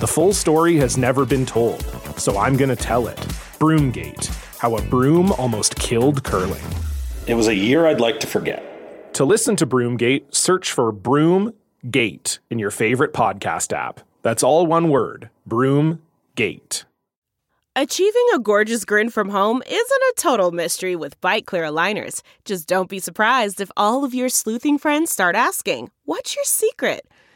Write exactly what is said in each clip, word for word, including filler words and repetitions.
The full story has never been told, so I'm going to tell it. Broomgate, how a broom almost killed curling. It was a year I'd like to forget. To listen to Broomgate, search for Broomgate in your favorite podcast app. That's all one word, Broomgate. Achieving a gorgeous grin from home isn't a total mystery with Byte Clear Aligners. Just don't be surprised if all of your sleuthing friends start asking, what's your secret?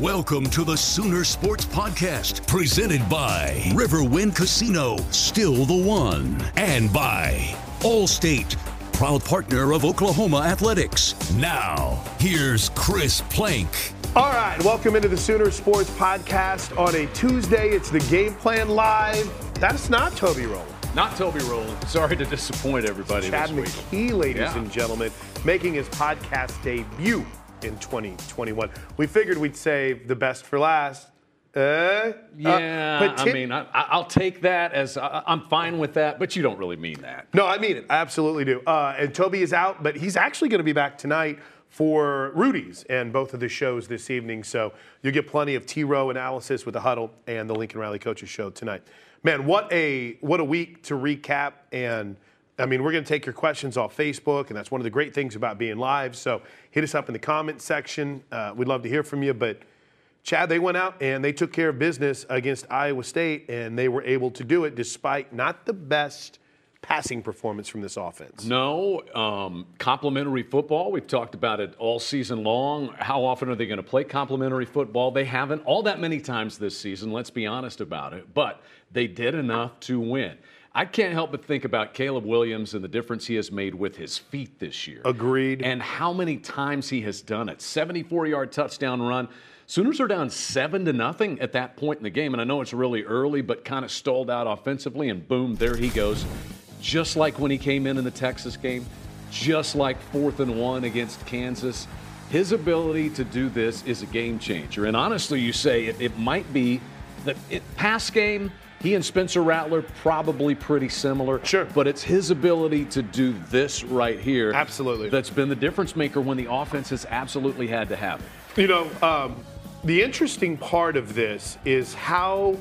Welcome to the Sooner Sports Podcast, presented by Riverwind Casino, still the one, and by Allstate, proud partner of Oklahoma Athletics. Now, here's Chris Plank. All right, welcome into the Sooner Sports Podcast on a Tuesday. It's the Game Plan Live. That's not Toby Rowland. Not Toby Rowland. Sorry to disappoint everybody Chad this week. Chad McKee, ladies yeah. and gentlemen, making his podcast debut in twenty twenty-one. We figured we'd save the best for last. Uh, yeah, uh, but t- I mean, I, I'll take that as uh, I'm fine with that, but you don't really mean that. No, I mean it. I absolutely do. Uh, and Toby is out, but he's actually going to be back tonight for Rudy's and both of the shows this evening. So you'll get plenty of T-Row analysis with The Huddle and the Lincoln Riley Coaches Show tonight. Man, what a what a week to recap. And I mean, we're going to take your questions off Facebook, and that's one of the great things about being live. So hit us up in the comments section. Uh, we'd love to hear from you. But, Chad, they went out and they took care of business against Iowa State, and they were able to do it despite not the best passing performance from this offense. No, um, complimentary football. We've talked about it all season long. How often are they going to play complimentary football? They haven't all that many times this season, let's be honest about it. But they did enough to win. I can't help but think about Caleb Williams and the difference he has made with his feet this year. Agreed. And how many times he has done it. seventy-four yard touchdown run. Sooners are down seven to nothing at that point in the game. And I know it's really early, but kind of stalled out offensively. And boom, there he goes. Just like when he came in in the Texas game. Just like fourth and one against Kansas. His ability to do this is a game changer. And honestly, you say it, it might be the it, pass game. He and Spencer Rattler probably pretty similar. Sure. But it's his ability to do this right here. Absolutely. That's been the difference maker when the offense has absolutely had to have it. You know, um, the interesting part of this is how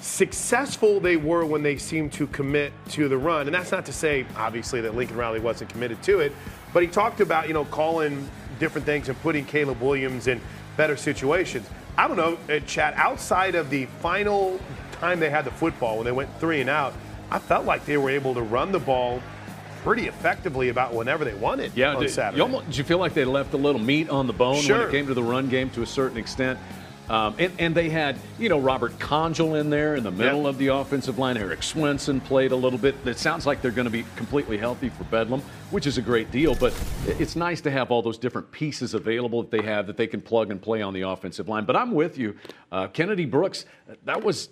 successful they were when they seemed to commit to the run. And that's not to say, obviously, that Lincoln Riley wasn't committed to it, but he talked about, you know, calling different things and putting Caleb Williams in better situations. I don't know, Chad, outside of the final time they had the football when they went three and out, I felt like they were able to run the ball pretty effectively about whenever they wanted yeah, on did, Saturday. You almost, did you feel like they left a little meat on the bone sure. when it came to the run game to a certain extent? Um, and, and they had, you know, Robert Congel in there in the middle yep. of the offensive line. Eric Swenson played a little bit. It sounds like they're going to be completely healthy for Bedlam, which is a great deal. But it's nice to have all those different pieces available that they have that they can plug and play on the offensive line. But I'm with you. Uh, Kennedy Brooks, that was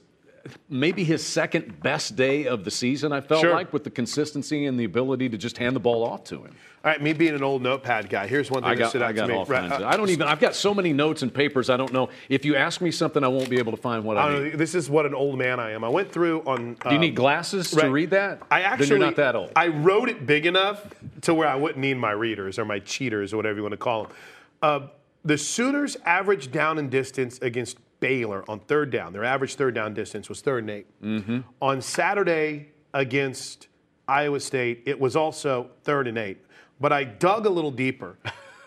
maybe his second best day of the season, I felt sure. like, with the consistency and the ability to just hand the ball off to him. All right, me being an old notepad guy, here's one thing I got, that stood out I got to me. All right. kinds of, I don't even, I've got so many notes and papers, I don't know. If you ask me something, I won't be able to find what I, I need. Know, this is what an old man I am. I went through on... Do you um, need glasses right. to read that? I actually... Then you're not that old. I wrote it big enough to where I wouldn't need my readers or my cheaters or whatever you want to call them. Uh, the Sooners average down and distance against Baylor on third down. Their average third down distance was third and eight. Mm-hmm. On Saturday against Iowa State, it was also third and eight. But I dug a little deeper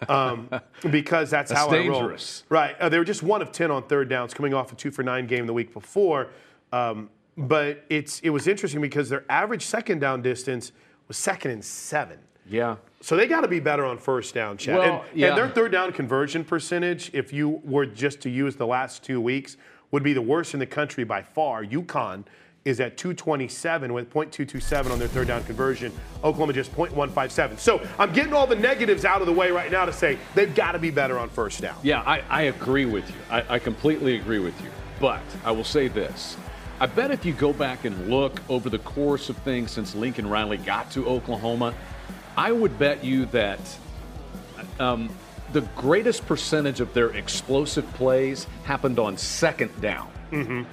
um, because that's, that's how dangerous. I roll. That's dangerous. Right. Uh, they were just one of ten on third downs coming off a two for nine game the week before. Um, but it's it was interesting because their average second down distance was second and seven. Yeah. So they got to be better on first down, Chad. Well, and, yeah. and their third down conversion percentage, if you were just to use the last two weeks, would be the worst in the country by far. UConn is at two twenty-seven with point two two seven on their third down conversion. Oklahoma just point one five seven. So I'm getting all the negatives out of the way right now to say they've got to be better on first down. Yeah, I, I agree with you. I, I completely agree with you. But I will say this. I bet if you go back and look over the course of things since Lincoln Riley got to Oklahoma, I would bet you that um, the greatest percentage of their explosive plays happened on second down. Mm-hmm.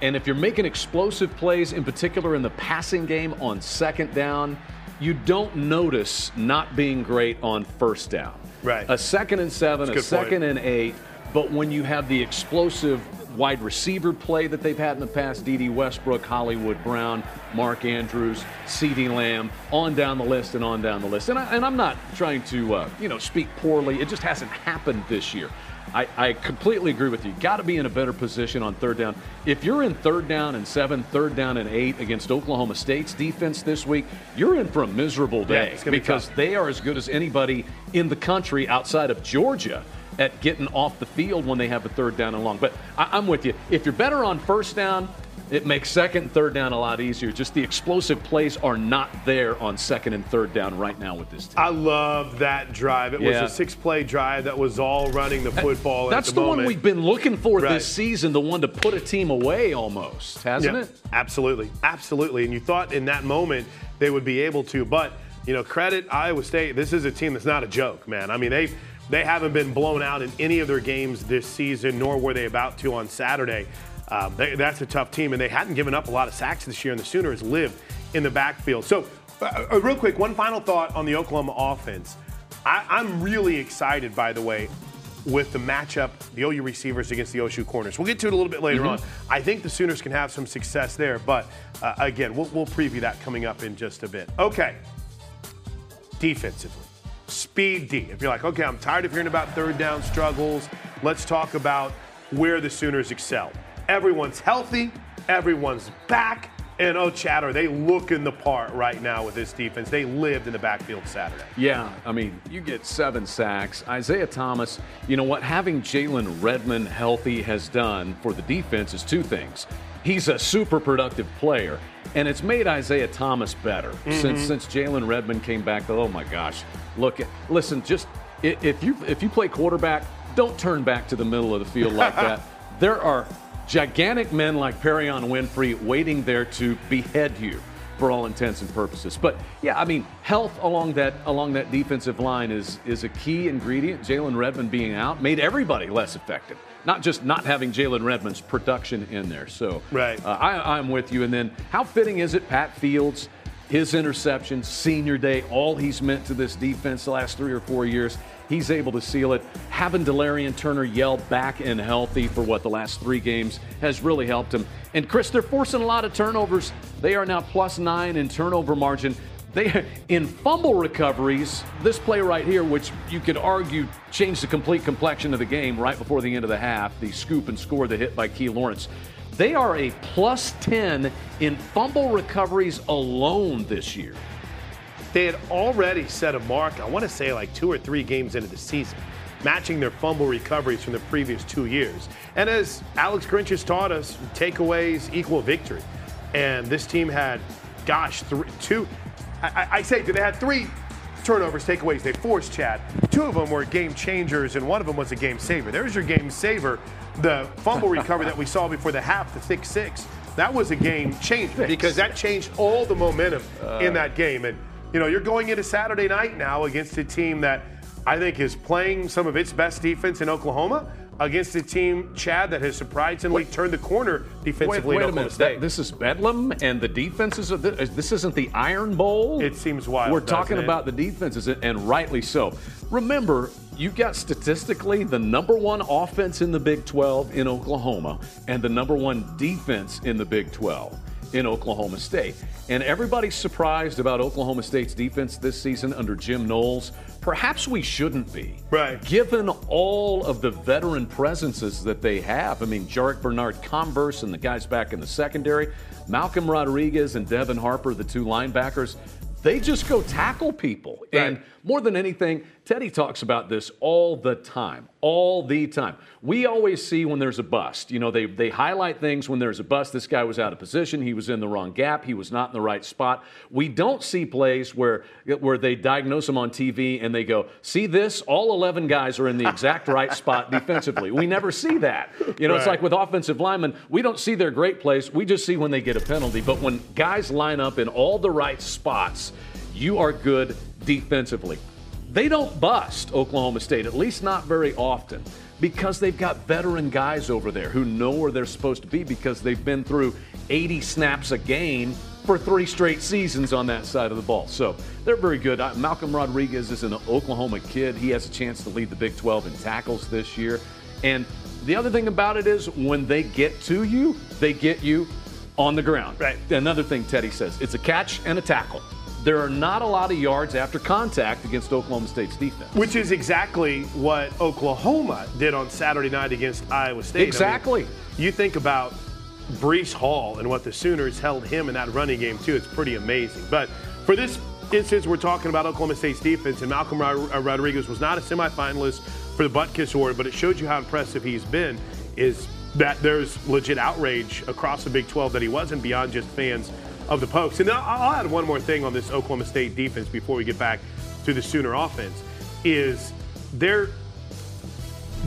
And if you're making explosive plays, in particular in the passing game on second down, you don't notice not being great on first down. Right. A second and seven, a second and eight. But when you have the explosive wide receiver play that they've had in the past, D D Westbrook, Hollywood Brown, Mark Andrews, CeeDee Lamb, on down the list and on down the list. And, I, and I'm not trying to, uh, you know, speak poorly. It just hasn't happened this year. I, I completely agree with you. Got to be in a better position on third down. If you're in third down and seven, third down and eight against Oklahoma State's defense this week, you're in for a miserable day yeah, because be they are as good as anybody in the country outside of Georgia at getting off the field when they have a third down and long. But I, I'm with you. If you're better on first down, it makes second and third down a lot easier. Just the explosive plays are not there on second and third down right now with this team. I love that drive. It yeah. was a six-play drive that was all running the football. That's at the, the one we've been looking for right. this season, the one to put a team away almost, hasn't yeah, it? Absolutely. Absolutely. And you thought in that moment they would be able to. But, you know, credit Iowa State. This is a team that's not a joke, man. I mean, they've They haven't been blown out in any of their games this season, nor were they about to on Saturday. Um, they, that's a tough team, and they hadn't given up a lot of sacks this year, and the Sooners lived in the backfield. So, uh, real quick, one final thought on the Oklahoma offense. I, I'm really excited, by the way, with the matchup, the O U receivers against the O S U corners. We'll get to it a little bit later mm-hmm. on. I think the Sooners can have some success there, but, uh, again, we'll, we'll preview that coming up in just a bit. Okay, defensively. Speed D. If you're like, okay, I'm tired of hearing about third down struggles, let's talk about where the Sooners excel. Everyone's healthy, everyone's back, and oh, Chatter, they looking the part right now with this defense. They lived in the backfield Saturday. Yeah, I mean, you get seven sacks. Isaiah Thomas, you know what having Jalen Redmond healthy has done for the defense is two things. He's a super productive player, and it's made Isaiah Thomas better mm-hmm. since since Jalen Redmond came back. Oh my gosh! Look, listen, just if you if you play quarterback, don't turn back to the middle of the field like that. There are gigantic men like Perion Winfrey waiting there to behead you, for all intents and purposes. But yeah, I mean, health along that along that defensive line is is a key ingredient. Jalen Redmond being out made everybody less effective. Not just not having Jalen Redmond's production in there. So right. uh, I, I'm with you. And then how fitting is it, Pat Fields, his interception, senior day, all he's meant to this defense the last three or four years. He's able to seal it. Having DeLarian Turner Yell back and healthy for, what, the last three games has really helped him. And, Chris, they're forcing a lot of turnovers. They are now plus nine in turnover margin. They, in fumble recoveries, this play right here, which you could argue changed the complete complexion of the game right before the end of the half, the scoop and score, the hit by Key Lawrence. They are a plus ten in fumble recoveries alone this year. They had already set a mark, I want to say like two or three games into the season, matching their fumble recoveries from the previous two years. And as Alex Grinch has taught us, takeaways equal victory. And this team had, gosh, three, two. I, I say, they had three turnovers, takeaways. They forced, Chad. Two of them were game changers, and one of them was a game saver. There's your game saver, the fumble recovery that we saw before the half, the thick six. That was a game changer because that changed all the momentum uh, in that game. And, you know, you're going into Saturday night now against a team that I think is playing some of its best defense in Oklahoma against a team, Chad, that has surprisingly wait, turned the corner defensively wait, wait in Oklahoma State. That, this is Bedlam, and the defenses of this, this isn't the Iron Bowl. It seems wild. We're talking it? about the defenses, and rightly so. Remember, you got statistically the number one offense in the Big twelve in Oklahoma and the number one defense in the Big twelve in Oklahoma State. And everybody's surprised about Oklahoma State's defense this season under Jim Knowles. Perhaps we shouldn't be, right, given all of the veteran presences that they have. I mean, Jarek Bernard Converse and the guys back in the secondary, Malcolm Rodriguez and Devin Harper, the two linebackers, they just go tackle people. Right. And more than anything, Teddy talks about this all the time, all the time. We always see when there's a bust. You know, they, they highlight things when there's a bust. This guy was out of position. He was in the wrong gap. He was not in the right spot. We don't see plays where, where they diagnose him on T V and they go, see this? All eleven guys are in the exact right spot defensively. We never see that. You know, right. It's like with offensive linemen, we don't see their great plays. We just see when they get a penalty. But when guys line up in all the right spots, you are good defensively. They don't bust Oklahoma State, at least not very often, because they've got veteran guys over there who know where they're supposed to be because they've been through eighty snaps a game for three straight seasons on that side of the ball. So they're very good. Malcolm Rodriguez is an Oklahoma kid. He has a chance to lead the Big twelve in tackles this year. And the other thing about it is when they get to you, they get you on the ground. Right. Another thing Teddy says, it's a catch and a tackle. There are not a lot of yards after contact against Oklahoma State's defense. Which is exactly what Oklahoma did on Saturday night against Iowa State. Exactly. I mean, you think about Breece Hall and what the Sooners held him in that running game, too. It's pretty amazing. But for this instance, we're talking about Oklahoma State's defense, and Malcolm Rodriguez was not a semifinalist for the Butt Kiss Award, but it showed you how impressive he's been, is that there's legit outrage across the Big twelve that he wasn't beyond just fans of the Pokes. And I'll add one more thing on this Oklahoma State defense before we get back to the Sooner offense, is there,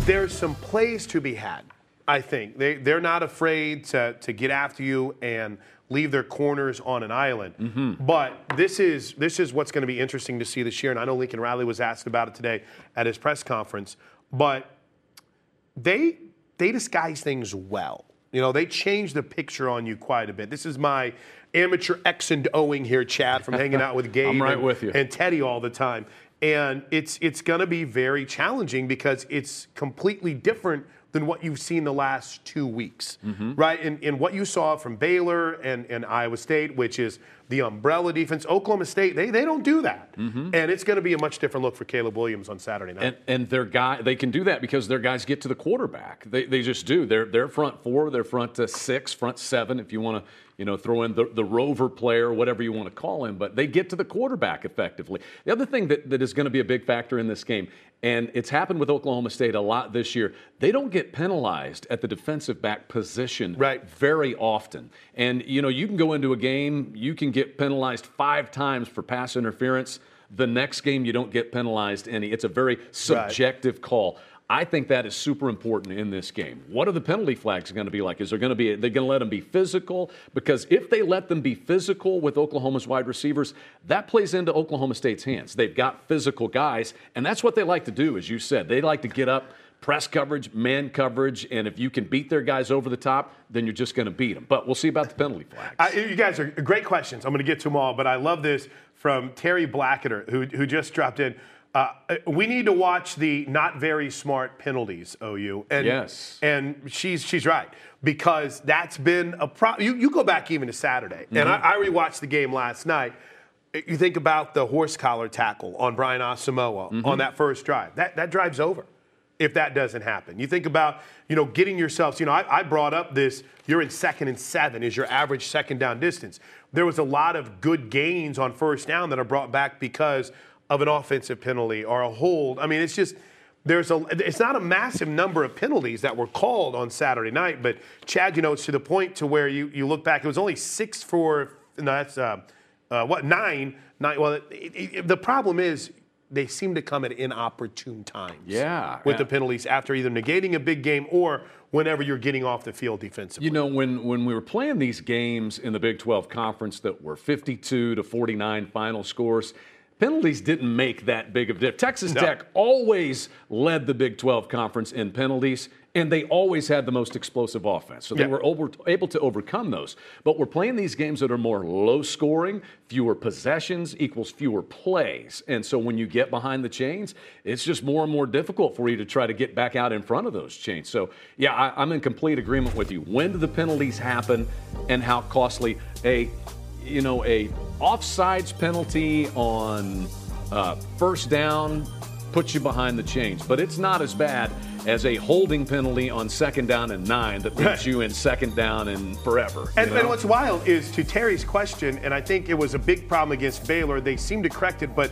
there's some plays to be had, I think. They, they're not afraid to, to get after you and leave their corners on an island. Mm-hmm. But this is, this is what's going to be interesting to see this year, and I know Lincoln Riley was asked about it today at his press conference, but they, they disguise things well. You know, they change the picture on you quite a bit. This is my amateur X and O-ing here, Chad, from hanging out with Gabe I'm right and, with you. and Teddy all the time. And it's it's going to be very challenging because it's completely different than what you've seen the last two weeks, mm-hmm. right? And, and what you saw from Baylor and, and Iowa State, which is the umbrella defense. Oklahoma State, they, they don't do that. Mm-hmm. And it's going to be a much different look for Caleb Williams on Saturday night. And, and their guy, they can do that because their guys get to the quarterback. They, they just do. Their, their front four, their front uh, six, front seven, if you want to, you know, throw in the, the rover player, whatever you want to call him. But they get to the quarterback effectively. The other thing that, that is going to be a big factor in this game, and it's happened with Oklahoma State a lot this year, they don't get penalized at the defensive back position right. very often. And, you know, you can go into a game, you can get penalized five times for pass interference. The next game, you don't get penalized any. It's a very subjective right. call. I think that is super important in this game. What are the penalty flags going to be like? Is there going to be, they're going to let them be physical? Because if they let them be physical with Oklahoma's wide receivers, that plays into Oklahoma State's hands. They've got physical guys, and that's what they like to do, as you said. They like to get up, press coverage, man coverage, and if you can beat their guys over the top, then you're just going to beat them. But we'll see about the penalty flags. I, you guys are great questions. I'm going to get to them all, but I love this from Terry Blacketer, who, who just dropped in. Uh, we need to watch the not very smart penalties, O U. And, yes. And she's she's right, because that's been a problem. You, you go back even to Saturday, mm-hmm. and I, I rewatched the game last night. You think about the horse collar tackle on Brian Asamoah mm-hmm. on that first drive. That, that drive's over if that doesn't happen. You think about, you know, getting yourselves, you know, I, I brought up this, you're in second and seven is your average second down distance. There was a lot of good gains on first down that are brought back because of an offensive penalty or a hold. I mean, it's just, there's a, it's not a massive number of penalties that were called on Saturday night, but Chad, you know, it's to the point to where you, you look back, it was only six for, no, that's, uh, uh, what, nine, nine, well, it, it, the problem is, they seem to come at inopportune times yeah, with yeah. the penalties after either negating a big game or whenever you're getting off the field defensively. You know, when, when we were playing these games in the Big twelve Conference that were fifty-two to forty-nine final scores, penalties didn't make that big of a difference. Texas no. Tech always led the Big twelve Conference in penalties, and they always had the most explosive offense. So they yeah. were over, able to overcome those. But we're playing these games that are more low-scoring, fewer possessions equals fewer plays. And so when you get behind the chains, it's just more and more difficult for you to try to get back out in front of those chains. So, yeah, I, I'm in complete agreement with you. When do the penalties happen and how costly a – you know, a offsides penalty on uh, first down puts you behind the chains. But it's not as bad as a holding penalty on second down and nine that puts right. you in second down and forever. And, and what's wild is, to Terry's question, and I think it was a big problem against Baylor, they seemed to correct it, but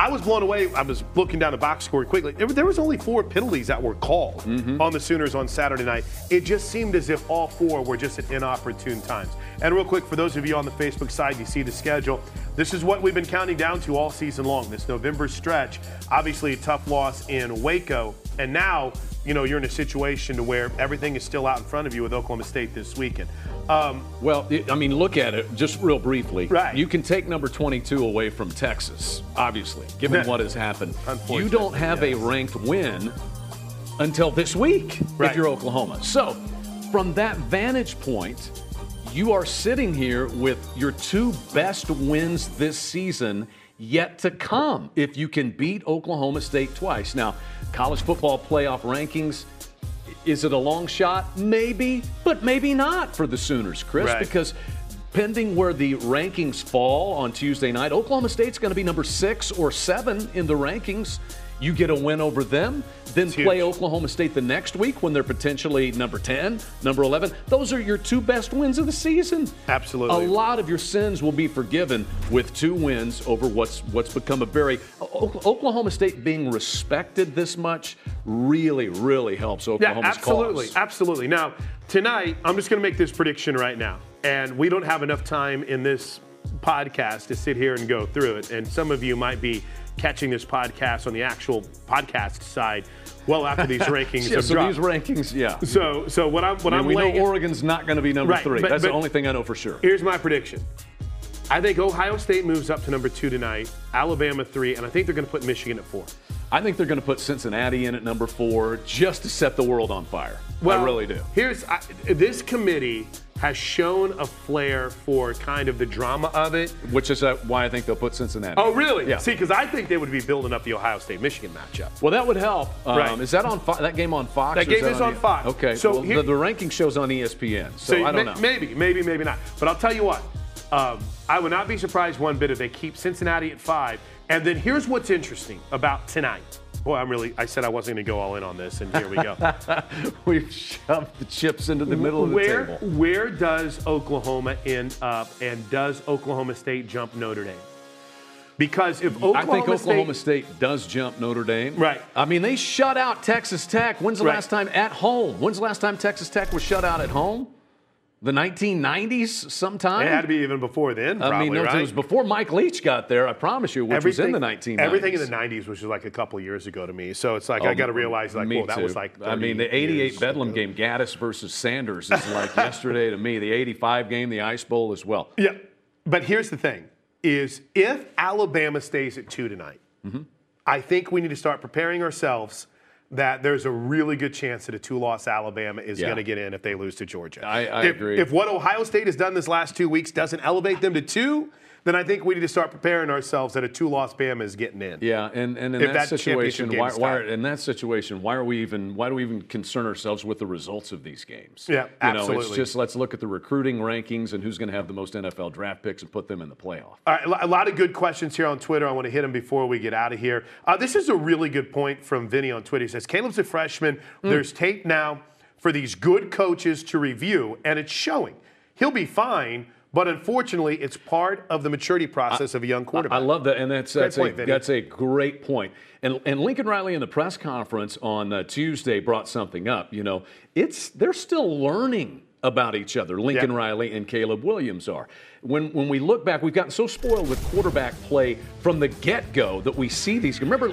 I was blown away. I was looking down the box score quickly. There was only four penalties that were called mm-hmm. on the Sooners on Saturday night. It just seemed as if all four were just at inopportune times. And real quick, for those of you on the Facebook side, you see the schedule. This is what we've been counting down to all season long, this November stretch. Obviously a tough loss in Waco. And now, you know, you're in a situation to where everything is still out in front of you with Oklahoma State this weekend. Um, well, I mean, look at it just real briefly. Right. You can take number twenty-two away from Texas, obviously, given what has happened. You don't have yes. a ranked win until this week right. if you're Oklahoma. So from that vantage point, you are sitting here with your two best wins this season yet to come if you can beat Oklahoma State twice. Now, college football playoff rankings, is it a long shot? Maybe, but maybe not for the Sooners, Chris, right. because depending where the rankings fall on Tuesday night, Oklahoma State's going to be number six or seven in the rankings. You get a win over them, then it's play huge. Oklahoma State the next week when they're potentially number ten, number eleven. Those are your two best wins of the season. Absolutely. A lot of your sins will be forgiven with two wins over what's what's become a very – Oklahoma State being respected this much really, really helps Oklahoma's yeah, absolutely, cause. Absolutely. Now, tonight, I'm just going to make this prediction right now, and we don't have enough time in this podcast to sit here and go through it, and some of you might be – catching this podcast on the actual podcast side well after these rankings yeah, have so dropped. These rankings, yeah. So so what I'm what I mean, I'm we laying, know Oregon's not going to be number right, three. But, That's but the only thing I know for sure. Here's my prediction. I think Ohio State moves up to number two tonight, Alabama three, and I think they're going to put Michigan at four. I think they're going to put Cincinnati in at number four just to set the world on fire. Well, I really do. Here's I, this committee has shown a flair for kind of the drama of it. Which is uh, why I think they'll put Cincinnati. Oh, really? Yeah. See, because I think they would be building up the Ohio State-Michigan matchup. Well, that would help. Um, right. Is that on Fo- that game on Fox? That game is, that is on, on Fox. Okay. So well, here, the, the ranking show's on E S P N, so, so I don't may, know. Maybe, maybe, maybe not. But I'll tell you what. Um, I would not be surprised one bit if they keep Cincinnati at five. And then here's what's interesting about tonight. Boy, I'm really, I said I wasn't going to go all in on this, and here we go. We've shoved the chips into the middle of the where, table. Where does Oklahoma end up, and does Oklahoma State jump Notre Dame? Because if Oklahoma I think Oklahoma State, State does jump Notre Dame. Right. I mean, they shut out Texas Tech. When's the right. last time at home? When's the last time Texas Tech was shut out at home? The nineteen nineties sometime? It had to be even before then, probably, I mean, no, right? It was before Mike Leach got there, I promise you, which everything, was in the nineteen nineties. Everything in the nineties, which was like a couple years ago to me. So it's like, um, I got to realize, like, well, that was like I mean, the eighty-eight Bedlam ago. game, Gaddis versus Sanders, is like yesterday to me. The eighty-five game, the Ice Bowl as well. Yeah, but here's the thing, is if Alabama stays at two tonight, mm-hmm. I think we need to start preparing ourselves that there's a really good chance that a two-loss Alabama is yeah. going to get in if they lose to Georgia. I, I if, agree. If what Ohio State has done this last two weeks doesn't elevate them to two, then I think we need to start preparing ourselves that a two-loss Bama is getting in. Yeah, and, and in that, that situation, why, why in that situation, why are we even why do we even concern ourselves with the results of these games? Yeah, you absolutely. Know, it's just let's look at the recruiting rankings and who's going to have the most N F L draft picks and put them in the playoff. All right, a lot of good questions here on Twitter. I want to hit them before we get out of here. Uh, this is a really good point from Vinny on Twitter. He says, Caleb's a freshman. Mm. There's tape now for these good coaches to review, and it's showing. He'll be fine, but unfortunately, it's part of the maturity process I, of a young quarterback. I love that, and that's that's, point, a, that's a great point. And, and Lincoln Riley in the press conference on uh, Tuesday brought something up. You know, it's they're still learning about each other, Lincoln yeah. Riley and Caleb Williams are. When when we look back, we've gotten so spoiled with quarterback play from the get-go that we see these. Remember,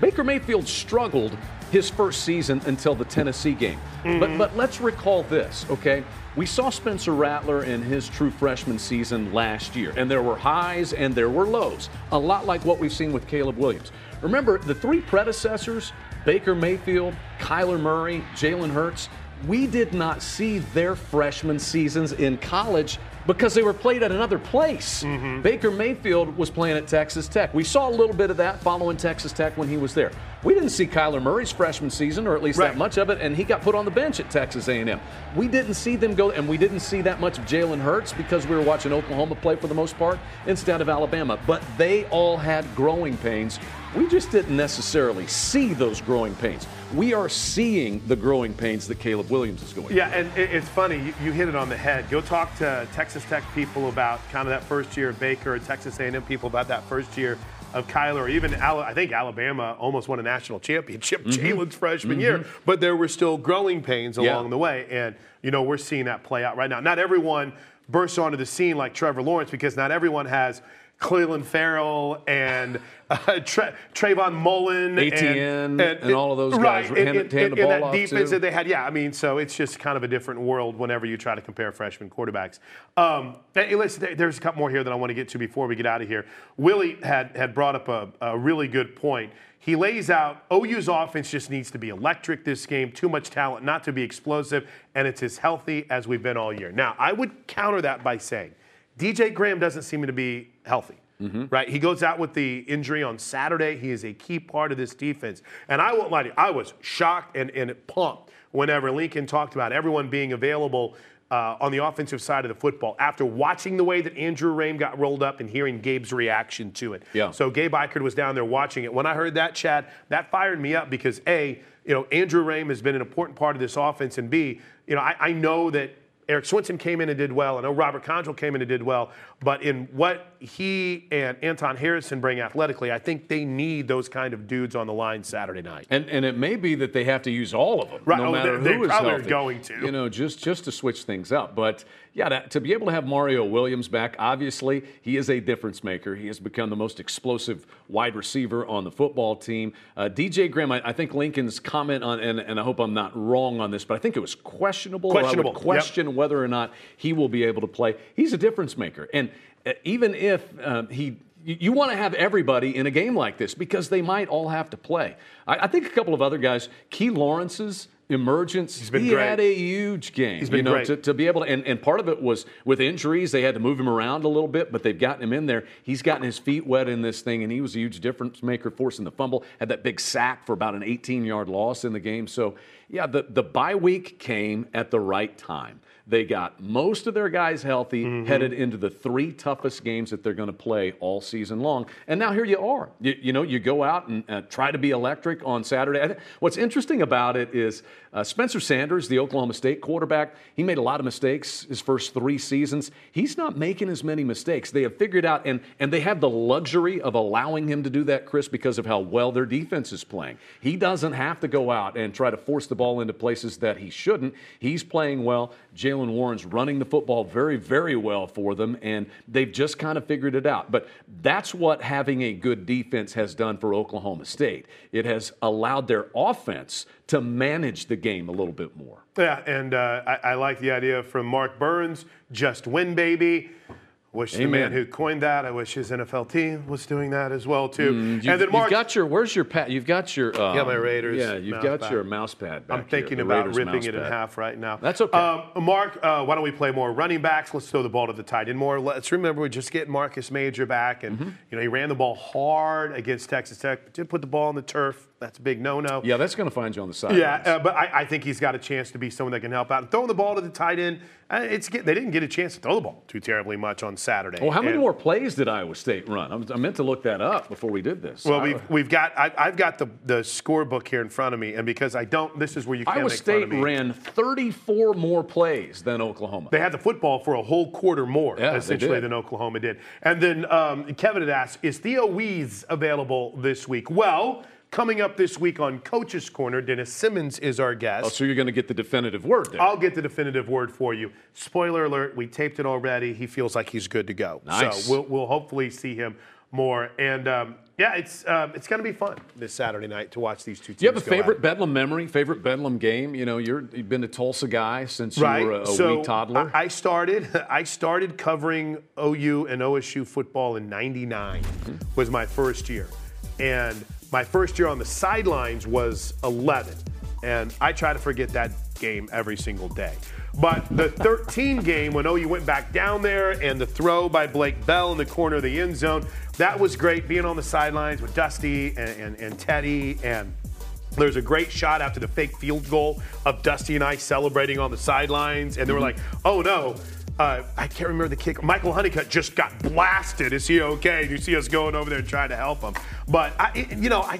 Baker Mayfield struggled his first season until the Tennessee game. Mm-hmm. But but let's recall this, okay? We saw Spencer Rattler in his true freshman season last year, and there were highs and there were lows, a lot like what we've seen with Caleb Williams. Remember, the three predecessors, Baker Mayfield, Kyler Murray, Jalen Hurts, we did not see their freshman seasons in college because they were played at another place. Mm-hmm. Baker Mayfield was playing at Texas Tech. We saw a little bit of that following Texas Tech when he was there. We didn't see Kyler Murray's freshman season, or at least right. that much of it, and he got put on the bench at Texas A and M. We didn't see them go, and we didn't see that much of Jalen Hurts because we were watching Oklahoma play for the most part instead of Alabama. But they all had growing pains. We just didn't necessarily see those growing pains. We are seeing the growing pains that Caleb Williams is going through. Yeah, and it's funny. You, you hit it on the head. Go talk to Texas Tech people about kind of that first year of Baker, or Texas A and M people about that first year of Kyler, or even Al- I think Alabama almost won a national championship, mm-hmm. Jalen's freshman mm-hmm. year, but there were still growing pains along yeah. the way. And, you know, we're seeing that play out right now. Not everyone bursts onto the scene like Trevor Lawrence, because not everyone has Cleveland Farrell and uh, Tra- Trayvon Mullen. A T N and, and, and all of those guys. Right, hand, and, hand and, the ball and that off defense too. That they had. Yeah, I mean, so it's just kind of a different world whenever you try to compare freshman quarterbacks. Um, hey, listen, there's a couple more here that I want to get to before we get out of here. Willie had, had brought up a, a really good point. He lays out O U's offense just needs to be electric this game, too much talent not to be explosive, and it's as healthy as we've been all year. Now, I would counter that by saying D J Graham doesn't seem to be healthy, mm-hmm. right? He goes out with the injury on Saturday. He is a key part of this defense. And I won't lie to you, I was shocked and, and pumped whenever Lincoln talked about everyone being available uh, on the offensive side of the football after watching the way that Andrew Rame got rolled up and hearing Gabe's reaction to it. Yeah. So Gabe Ikard was down there watching it. When I heard that, Chad, that fired me up because, A, you know, Andrew Rame has been an important part of this offense, and, B, you know, I, I know that Eric Swenson came in and did well. I know Robert Congel came in and did well. But in what he and Anton Harrison bring athletically, I think they need those kind of dudes on the line Saturday night. And and it may be that they have to use all of them, right. no oh, matter they, who is healthy. They're probably going to. You know, just, just to switch things up. But, yeah, to, to be able to have Mario Williams back, obviously he is a difference maker. He has become the most explosive wide receiver on the football team. Uh, D J Graham, I, I think Lincoln's comment on, and, and I hope I'm not wrong on this, but I think it was questionable. Questionable. I would question yep. whether or not he will be able to play. He's a difference maker. And even if um, he – you want to have everybody in a game like this because they might all have to play. I, I think a couple of other guys, Key Lawrence's emergence, He's been he great. had a huge game. He's been you know, great. To, to be able to and, – and part of it was with injuries. They had to move him around a little bit, but they've gotten him in there. He's gotten his feet wet in this thing, and he was a huge difference maker, forcing the fumble, had that big sack for about an eighteen-yard loss in the game. So, yeah, the, the bye week came at the right time. They got most of their guys healthy, mm-hmm. headed into the three toughest games that they're going to play all season long. And now here you are. You, you know, you go out and uh, try to be electric on Saturday. I th- what's interesting about it is uh, Spencer Sanders, the Oklahoma State quarterback, he made a lot of mistakes his first three seasons. He's not making as many mistakes. They have figured out, and, and they have the luxury of allowing him to do that, Chris, because of how well their defense is playing. He doesn't have to go out and try to force the ball into places that he shouldn't. He's playing well. Jim Jalen Warren's running the football very, very well for them, and they've just kind of figured it out. But that's what having a good defense has done for Oklahoma State. It has allowed their offense to manage the game a little bit more. Yeah, and uh, I, I like the idea from Mark Burns, just win, baby. Wish Amen. The man who coined that, I wish his N F L team was doing that as well too. Mm, you, and then Mark, you've got your where's your pad? You've got your um, yeah, my Raiders. Yeah, you've got pad. your mouse pad. Back I'm thinking here, about Raiders ripping it pad. in half right now. That's okay. Um, Mark, uh, why don't we play more running backs? Let's throw the ball to the tight end more. Let's remember we just get Marcus Major back, and mm-hmm. you know he ran the ball hard against Texas Tech, but did put the ball on the turf. That's a big no-no. Yeah, that's going to find you on the sidelines. Yeah, uh, but I, I think he's got a chance to be someone that can help out. And throwing the ball to the tight end, it's get, they didn't get a chance to throw the ball too terribly much on Saturday. Well, how many and, more plays did Iowa State run? I, was, I meant to look that up before we did this. Well, we've, we've got I, I've got the, the scorebook here in front of me, and because I don't, this is where you can Iowa make State fun of me. Ran thirty-four more plays than Oklahoma. They had the football for a whole quarter more, yeah, essentially, than Oklahoma did. And then um, Kevin had asked, is Theo Wees available this week? Well, coming up this week on Coach's Corner, Dennis Simmons is our guest. Oh, so you're going to get the definitive word there. I'll get the definitive word for you. Spoiler alert, we taped it already. He feels like he's good to go. Nice. So we'll, we'll hopefully see him more. And, um, yeah, it's um, it's going to be fun this Saturday night to watch these two teams. Do you have a favorite Bedlam memory, favorite Bedlam game? You know, you're, you've been a Tulsa guy since right. you were a, a so wee toddler. I started, I started covering O U and O S U football in ninety-nine mm-hmm. was my first year. And my first year on the sidelines was eleven, and I try to forget that game every single day. But the thirteen game, when O U went back down there and the throw by Blake Bell in the corner of the end zone, that was great, being on the sidelines with Dusty and, and, and Teddy. And there's a great shot after the fake field goal of Dusty and I celebrating on the sidelines, and they were like, oh, no. Uh, I can't remember the kick. Michael Honeycutt just got blasted. Is he okay? And you see us going over there and trying to help him. But, I, you know, I,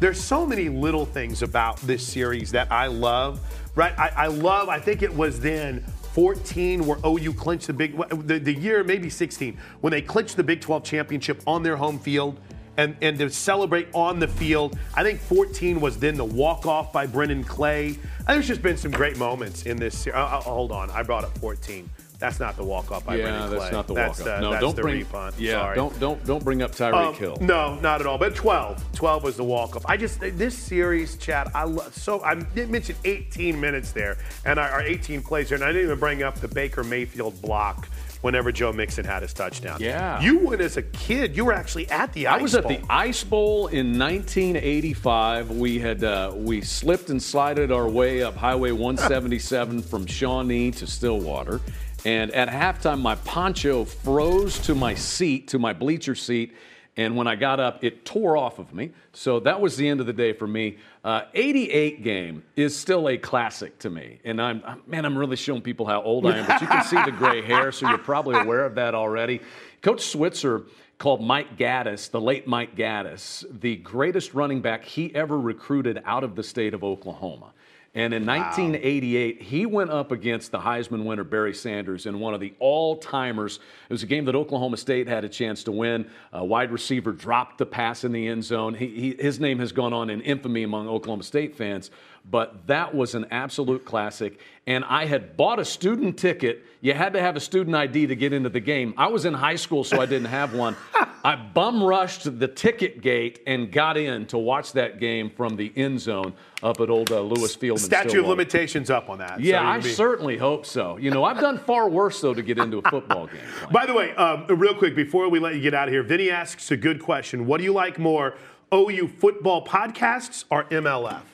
there's so many little things about this series that I love. Right? I, I love, I think it was then fourteen where O U clinched the big, the, the year maybe sixteen, when they clinched the Big twelve championship on their home field. And, and to celebrate on the field. I think fourteen was then the walk-off by Brennan Clay. There's just been some great moments in this series. Uh, hold on, I brought up fourteen. That's not the walk-off by yeah, Brennan Clay. Yeah, that's not the walk-off. That's, uh, no, that's don't the bring, repunt. Yeah, Sorry. don't don't don't bring up Tyreek um, Hill. No, not at all. But twelve, twelve was the walk-off. I just this series, Chad. I love, so I did mention eighteen minutes there, and our eighteen plays there, and I didn't even bring up the Baker Mayfield block whenever Joe Mixon had his touchdown. Yeah. You went as a kid. You were actually at the Ice Bowl. I was at the Ice Bowl in nineteen eighty-five. We had uh, we slipped and slided our way up Highway one seventy-seven from Shawnee to Stillwater. And at halftime, my poncho froze to my seat, to my bleacher seat. And when I got up, it tore off of me. So that was the end of the day for me. Uh, eighty-eight game is still a classic to me. And, I'm man, I'm really showing people how old I am. But you can see the gray hair, so you're probably aware of that already. Coach Switzer called Mike Gaddis, the late Mike Gaddis, the greatest running back he ever recruited out of the state of Oklahoma. And in nineteen eighty-eight, wow. he went up against the Heisman winner, Barry Sanders, in one of the all-timers. It was a game that Oklahoma State had a chance to win. A wide receiver dropped the pass in the end zone. He, he, his name has gone on in infamy among Oklahoma State fans. But that was an absolute classic. And I had bought a student ticket. You had to have a student I D to get into the game. I was in high school, so I didn't have one. I bum-rushed the ticket gate and got in to watch that game from the end zone up at old uh, Lewis Field. Statute of limitations up on that. Yeah, so I be... certainly hope so. You know, I've done far worse, though, to get into a football game. Like By the way, um, real quick, before we let you get out of here, Vinny asks a good question. What do you like more, O U football podcasts or M L F?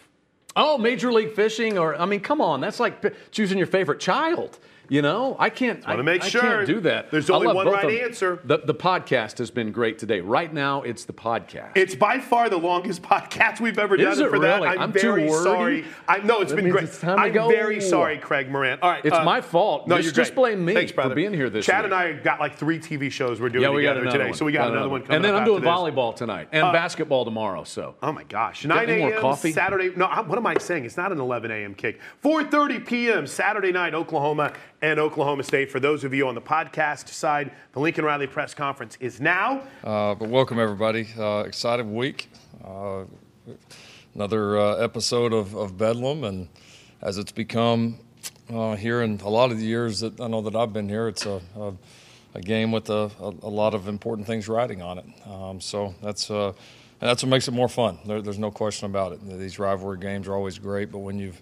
Oh, Major League Fishing, or, I mean, come on. That's like choosing your favorite child, you know? I can't, I, make I sure. can't do that. There's only one right answer. The, the podcast has been great today. Right now, it's the podcast. It's by far the longest podcast we've ever done. Is it for really? that. I'm, I'm very too sorry. I know it's that been great. It's time to I'm go. very sorry, Craig Morant. All right, it's uh, my fault. No, just, you're just blame me Thanks, for being here this Chad week. Chad and I got like three T V shows we're doing yeah, we together today, one. so we got another, another one coming up. And then up I'm doing volleyball this. tonight and uh, basketball tomorrow. So. Oh my gosh, nine a.m. Saturday. No, what am I saying? It's not an eleven a.m. kick. four thirty p.m. Saturday night, Oklahoma and Oklahoma State. For those of you on the podcast side, the Lincoln Riley press conference is now. Uh, but welcome, everybody. Uh, excited week. Uh, another uh, episode of, of Bedlam. And as it's become uh, here in a lot of the years that I know that I've been here, it's a, a, a game with a, a, a lot of important things riding on it. Um, so that's uh, and that's what makes it more fun. There, there's no question about it. These rivalry games are always great, but when you've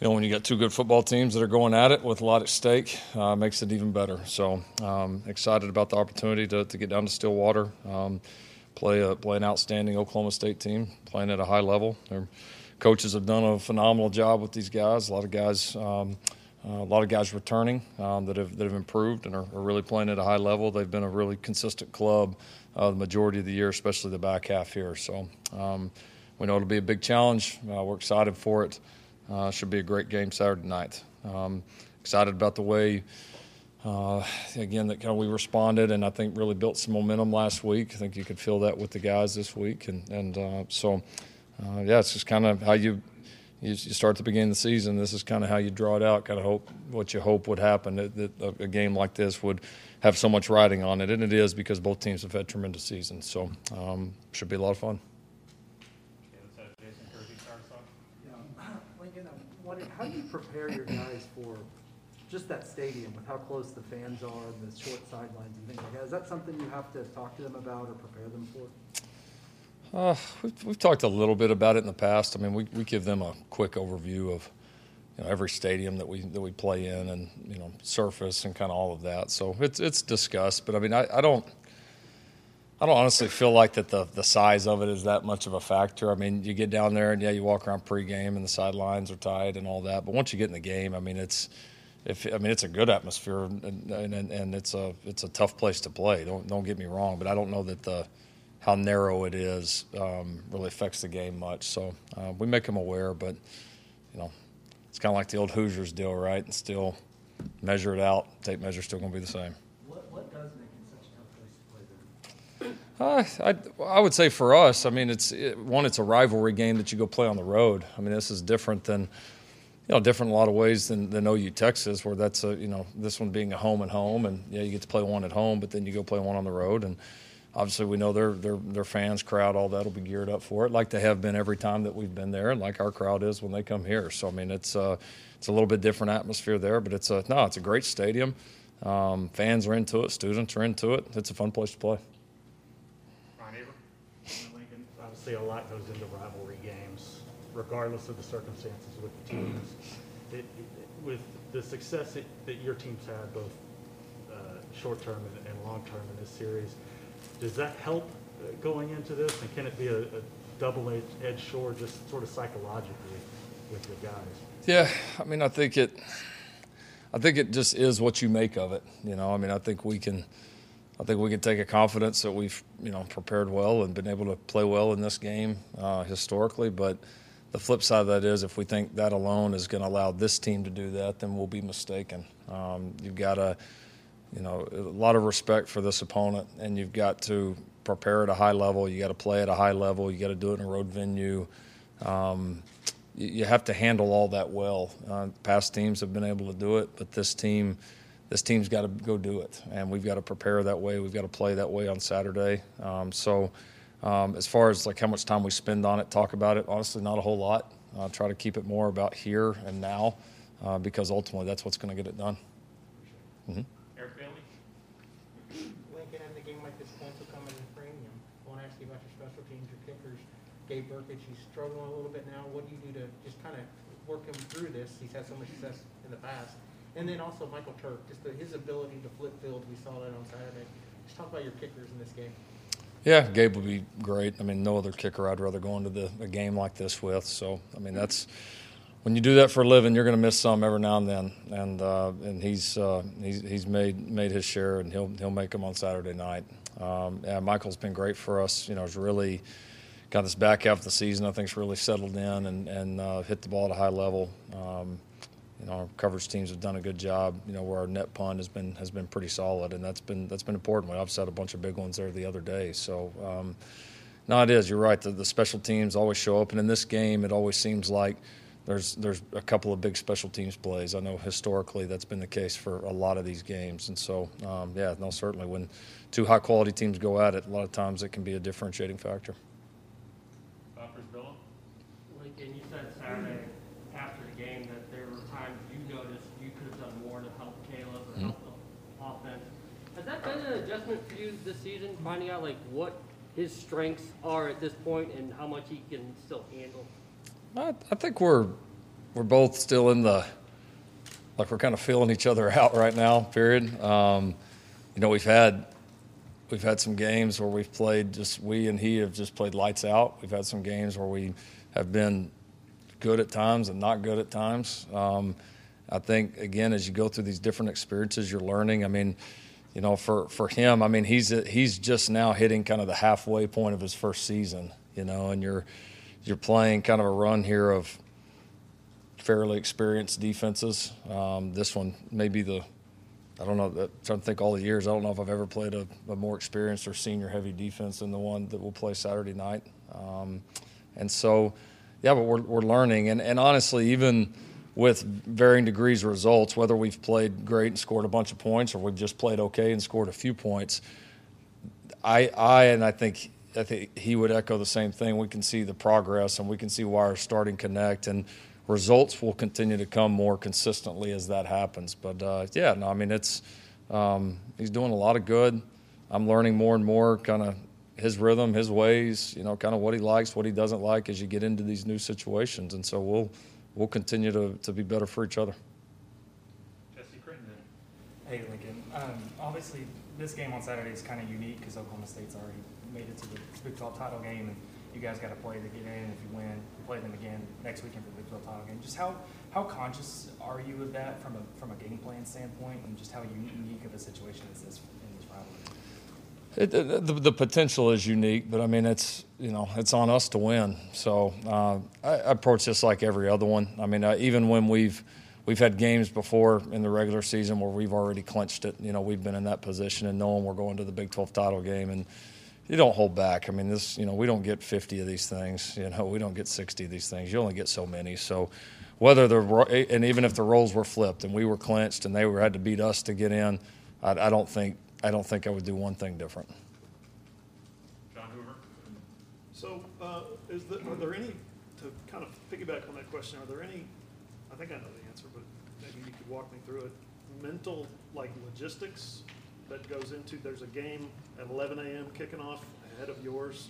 you know, when you got two good football teams that are going at it with a lot at stake, uh, makes it even better. So um, excited about the opportunity to, to get down to Stillwater, um, play a, play an outstanding Oklahoma State team, playing at a high level. Their coaches have done a phenomenal job with these guys. A lot of guys, um, uh, a lot of guys returning um, that have that have improved and are, are really playing at a high level. They've been a really consistent club uh, the majority of the year, especially the back half here. So um, we know it'll be a big challenge. Uh, we're excited for it. Uh, should be a great game Saturday night. Um, excited about the way, uh, again, that kind of we responded and I think really built some momentum last week. I think you could feel that with the guys this week. And, and uh, so, uh, yeah, it's just kind of how you you start the beginning of the season. This is kind of how you draw it out, kind of hope what you hope would happen, that, that a game like this would have so much riding on it. And it is because both teams have had tremendous seasons. So um, should be a lot of fun. How do you prepare your guys for just that stadium with how close the fans are and the short sidelines and things like that? Is that something you have to talk to them about or prepare them for? Uh, we've, we've talked a little bit about it in the past. I mean, we, we give them a quick overview of you know, every stadium that we that we play in and you know surface and kind of all of that. So it's it's discussed, but I mean, I, I don't. I don't honestly feel like that the, the size of it is that much of a factor. I mean, you get down there and, yeah, you walk around pregame and the sidelines are tight and all that. But once you get in the game, I mean, it's if I mean it's a good atmosphere and and, and it's a it's a tough place to play. Don't don't get me wrong, but I don't know that the how narrow it is um, really affects the game much. So uh, we make them aware, but you know, it's kind of like the old Hoosiers deal, right? And still measure it out. Tape measure's still going to be the same. What what does make Uh, I, I would say for us, I mean, it's it, one, it's a rivalry game that you go play on the road. I mean, this is different than, you know, different in a lot of ways than, than O U Texas, where that's a, you know, this one being a home and home, and yeah, you get to play one at home, but then you go play one on the road, and obviously we know their their their fans, crowd, all that'll be geared up for it, like they have been every time that we've been there, and like our crowd is when they come here. So I mean, it's uh, it's a little bit different atmosphere there, but it's a no, it's a great stadium. Um, fans are into it, students are into it. It's a fun place to play. A lot goes into rivalry games, regardless of the circumstances with the teams. It, it, with the success that, that your team's had, both uh, short-term and, and long-term in this series, does that help going into this? And can it be a, a double-edged sword, just sort of psychologically with your guys? Yeah, I mean, I think it. I think it just is what you make of it. You know, I mean, I think we can. I think we can take a confidence that we've, you know, prepared well and been able to play well in this game uh, historically. But the flip side of that is, if we think that alone is going to allow this team to do that, then we'll be mistaken. Um, you've got a, you know, a lot of respect for this opponent, and you've got to prepare at a high level. You got to play at a high level. You got to do it in a road venue. Um, you, you have to handle all that well. Uh, past teams have been able to do it, but this team. This team's got to go do it, and we've got to prepare that way. We've got to play that way on Saturday. Um, so um, as far as, like, how much time we spend on it, talk about it, honestly, not a whole lot. Uh, try to keep it more about here and now uh, because ultimately that's what's going to get it done. Mm-hmm. Eric Bailey? Lincoln, in a game like this, points will come in premium. I want to ask you about your special teams, your kickers. Gabe Burkett, he's struggling a little bit now. What do you do to just kind of work him through this? He's had so much success in the past. And then also Michael Turk, just the, his ability to flip field. We saw that on Saturday. Just talk about your kickers in this game. Yeah, Gabe would be great. I mean, no other kicker I'd rather go into the, a game like this with. So, I mean, that's when you do that for a living, you're going to miss some every now and then. And uh, and he's uh, he's he's made made his share, and he'll he'll make them on Saturday night. Um, yeah, Michael's been great for us. You know, it's really got this back half of the season. I think it's really settled in and and uh, hit the ball at a high level. Um, You know, our coverage teams have done a good job. You know, where our net punt has been has been pretty solid, and that's been that's been important. We obviously had a bunch of big ones there the other day. So, um, no, it is. You're right. The, the special teams always show up, and in this game, it always seems like there's there's a couple of big special teams plays. I know historically that's been the case for a lot of these games, and so um, yeah, no, certainly when two high quality teams go at it, a lot of times it can be a differentiating factor. For you this season, finding out like what his strengths are at this point and how much he can still handle? I, I think we're we're both still in the, like we're kind of feeling each other out right now, period. Um, you know, we've had we've had some games where we've played just, we and he have just played lights out. We've had some games where we have been good at times and not good at times. Um, I think, again, as you go through these different experiences, you're learning. I mean, you know, for, for him, I mean, he's he's just now hitting kind of the halfway point of his first season, you know, and you're you're playing kind of a run here of fairly experienced defenses. Um, this one may be the, I don't know, I'm trying to think all the years. I don't know if I've ever played a, a more experienced or senior-heavy defense than the one that we'll play Saturday night. Um, and so, yeah, but we're we're learning. And, and honestly, even with varying degrees of results, whether we've played great and scored a bunch of points or we've just played okay and scored a few points, I I and I think I think he would echo the same thing. We can see the progress and we can see why we're starting connect, and results will continue to come more consistently as that happens. But, uh, yeah, no, I mean, it's um, he's doing a lot of good. I'm learning more and more kind of his rhythm, his ways, you know, kind of what he likes, what he doesn't like as you get into these new situations. And so we'll – We'll continue to, to be better for each other. Jesse Crittenden. Hey, Lincoln. Um, obviously, this game on Saturday is kind of unique because Oklahoma State's already made it to the Big twelve title game, and you guys got to play to get in. If you win, you play them again next weekend for the Big twelve title game. Just how, how conscious are you of that from a from a game plan standpoint, and just how unique of a situation is this in this rivalry? It, the, the potential is unique, but I mean, it's, you know, it's on us to win. So uh, I, I approach this like every other one. I mean, uh, even when we've we've had games before in the regular season where we've already clinched it, you know, we've been in that position and knowing we're going to the Big twelve title game, and you don't hold back. I mean, this, you know, we don't get fifty of these things. You know, we don't get sixty of these things. You only get so many. So whether the and even if the roles were flipped and we were clinched and they were had to beat us to get in, I, I don't think. I don't think I would do one thing different. John Hoover. So uh, is the, are there any, to kind of piggyback on that question, are there any, I think I know the answer, but maybe you could walk me through it, mental, like, logistics that goes into there's a game at eleven a.m. kicking off ahead of yours.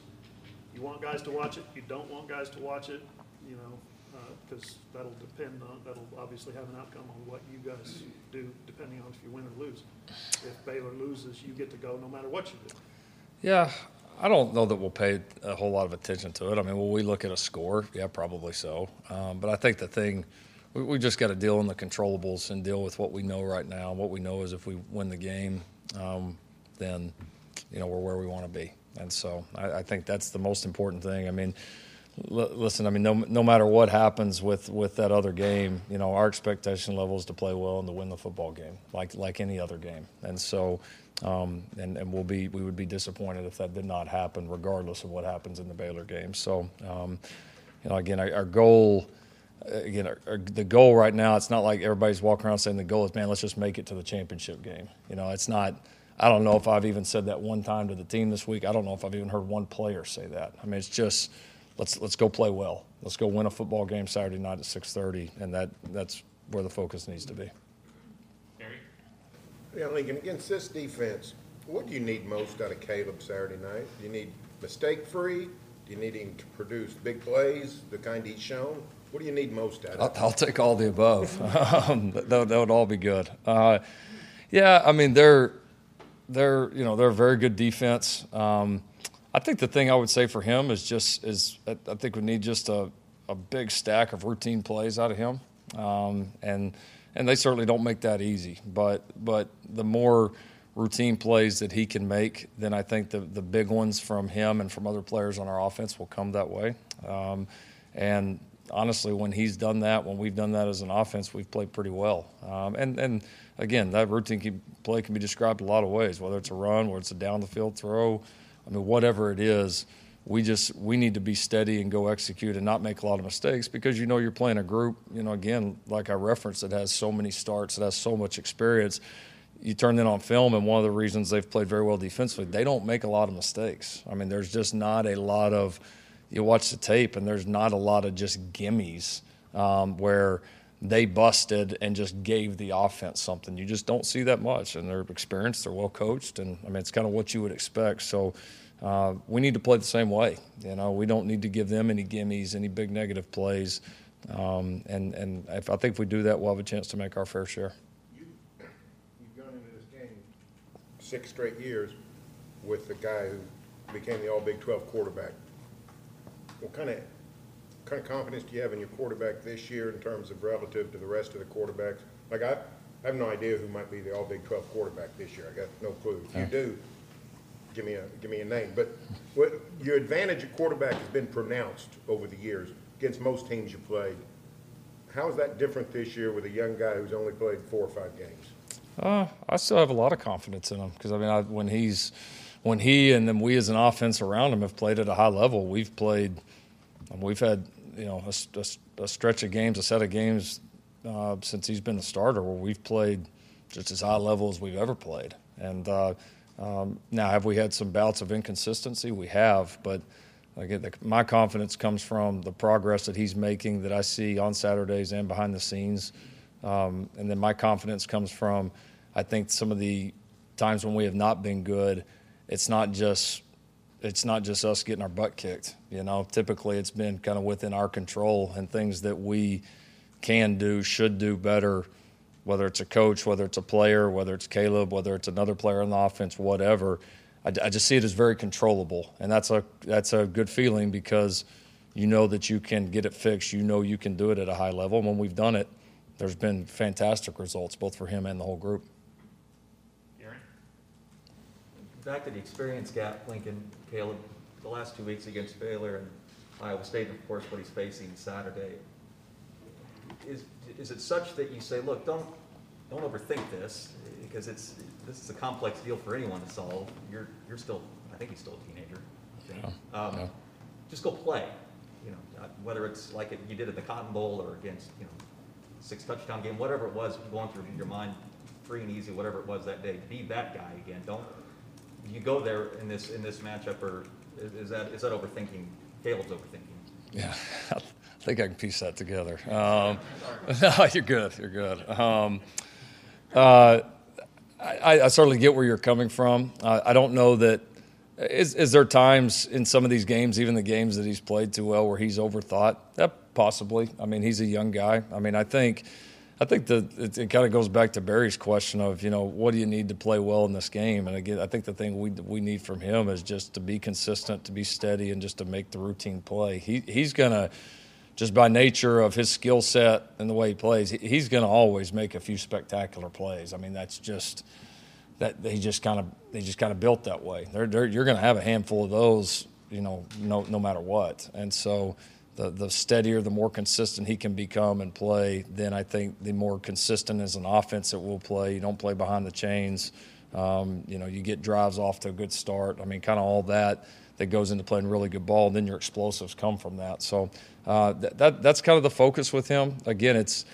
You want guys to watch it. You don't want guys to watch it, you know, because uh, that'll depend on, that'll obviously have an outcome on what you guys do depending on if you win or lose. If Baylor loses, you get to go no matter what you do. Yeah, I don't know that we'll pay a whole lot of attention to it. I mean, will we look at a score? Yeah, probably so. Um, but I think the thing, we, we just got to deal in the controllables and deal with what we know right now. What we know is if we win the game, um, then, you know, we're where we want to be. And so I, I think that's the most important thing. I mean, l- listen, I mean, no no matter what happens with, with that other game, you know, our expectation level is to play well and to win the football game, like like any other game. And so, um, and, and we'll be we would be disappointed if that did not happen, regardless of what happens in the Baylor game. So, um, you know, again, our, our goal, again, our, our, the goal right now, it's not like everybody's walking around saying the goal is, man, let's just make it to the championship game. You know, it's not. I don't know if I've even said that one time to the team this week. I don't know if I've even heard one player say that. I mean, it's just let's let's go play well. Let's go win a football game Saturday night at six thirty, and that, that's where the focus needs to be. Terry? Yeah, Lincoln, against this defense, what do you need most out of Caleb Saturday night? Do you need mistake-free? Do you need him to produce big plays, the kind he's shown? What do you need most out of I'll, him? I'll take all the above. um, that, that would all be good. Uh, yeah, I mean, they're – They're, you know, they're a very good defense. Um, I think the thing I would say for him is just is I think we need just a, a big stack of routine plays out of him, um, and and they certainly don't make that easy. But but the more routine plays that he can make, then I think the the big ones from him and from other players on our offense will come that way. Um, and honestly, when he's done that, when we've done that as an offense, we've played pretty well. Um, and and again, that routine play can be described a lot of ways, whether it's a run, whether it's a down-the-field throw. I mean, whatever it is, we just we need to be steady and go execute and not make a lot of mistakes because you know you're playing a group, you know, again, like I referenced, that has so many starts, that has so much experience. You turn it on film, and one of the reasons they've played very well defensively, they don't make a lot of mistakes. I mean, there's just not a lot of – you watch the tape, and there's not a lot of just gimmies um, where – they busted and just gave the offense something. You just don't see that much. And they're experienced, they're well coached, and I mean it's kind of what you would expect. So uh, we need to play the same way. You know, we don't need to give them any gimmies, any big negative plays. Um, and and if, I think if we do that, we'll have a chance to make our fair share. You, you've gone into this game six straight years with the guy who became the All Big twelve quarterback. What kind of kind of confidence do you have in your quarterback this year in terms of relative to the rest of the quarterbacks? Like I, I have no idea who might be the All Big twelve quarterback this year. I got no clue. If you do, give me a give me a name. But what, your advantage at quarterback has been pronounced over the years against most teams you played. How is that different this year with a young guy who's only played four or five games? Uh, I still have a lot of confidence in him because I mean, I, when he's when he and then we as an offense around him have played at a high level, we've played, um, we've had you know a, a, a stretch of games, a set of games uh, since he's been a starter where we've played just as high level as we've ever played. And uh, um, now, have we had some bouts of inconsistency? We have, but. Again, the, my confidence comes from the progress that he's making that I see on Saturdays and behind the scenes. Um, and then my confidence comes from, I think, some of the times when we have not been good, it's not just it's not just us getting our butt kicked. You know, typically it's been kind of within our control and things that we can do, should do better, whether it's a coach, whether it's a player, whether it's Caleb, whether it's another player on the offense, whatever. I just see it as very controllable, and that's a that's a good feeling because you know that you can get it fixed. You know you can do it at a high level. And when we've done it, there's been fantastic results, both for him and the whole group. Aaron? Back to the experience gap, Lincoln, Caleb, the last two weeks against Baylor and Iowa State, and, of course, what he's facing Saturday. Is is it such that you say, look, don't don't overthink this because it's – this is a complex deal for anyone to solve. You're you're still, I think he's still a teenager. I think. Yeah, um, yeah. Just go play, you know, whether it's like it, you did at the Cotton Bowl or against, you know, six touchdown game, whatever it was going through your mind, free and easy, whatever it was that day. Be that guy again. Don't you go there in this in this matchup, or is that is that overthinking? Caleb's overthinking. Yeah, I think I can piece that together. Um, no, you're good. You're good. Um, uh, I, I certainly get where you're coming from. Uh, I don't know that is, – is there times in some of these games, even the games that he's played too well, where he's overthought? That possibly. I mean, he's a young guy. I mean, I think I think the, it, it kind of goes back to Barry's question of, you know, what do you need to play well in this game? And, again, I think the thing we we need from him is just to be consistent, to be steady, and just to make the routine play. He He's going to – just by nature of his skill set and the way he plays, he's going to always make a few spectacular plays. I mean, that's just that he just kind of they just kind of built that way. They're, they're, you're going to have a handful of those, you know, no no matter what. And so, the the steadier, the more consistent he can become and play, then I think the more consistent as an offense it will play. You don't play behind the chains. Um, you know, you get drives off to a good start. I mean, kind of all that. that goes into playing really good ball, and then your explosives come from that. So uh, that, that that's kind of the focus with him. Again, it's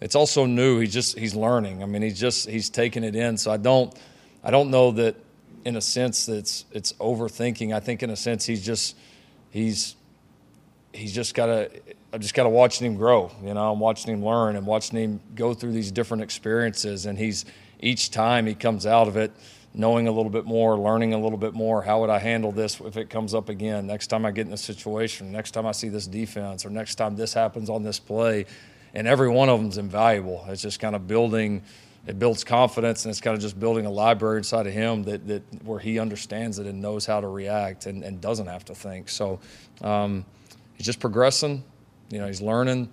it's also new. He just he's learning. I mean, he's just he's taking it in. So I don't I don't know that in a sense that it's, it's overthinking. I think in a sense he's just he's he's just gotta I'm just gotta watching him grow. You know, I'm watching him learn and watching him go through these different experiences, and he's each time he comes out of it. Knowing a little bit more, learning a little bit more, how would I handle this if it comes up again? Next time I get in this situation, next time I see this defense, or next time this happens on this play, and every one of them is invaluable. It's just kind of building – it builds confidence, and it's kind of just building a library inside of him that, that where he understands it and knows how to react and, and doesn't have to think. So um, he's just progressing. You know, he's learning.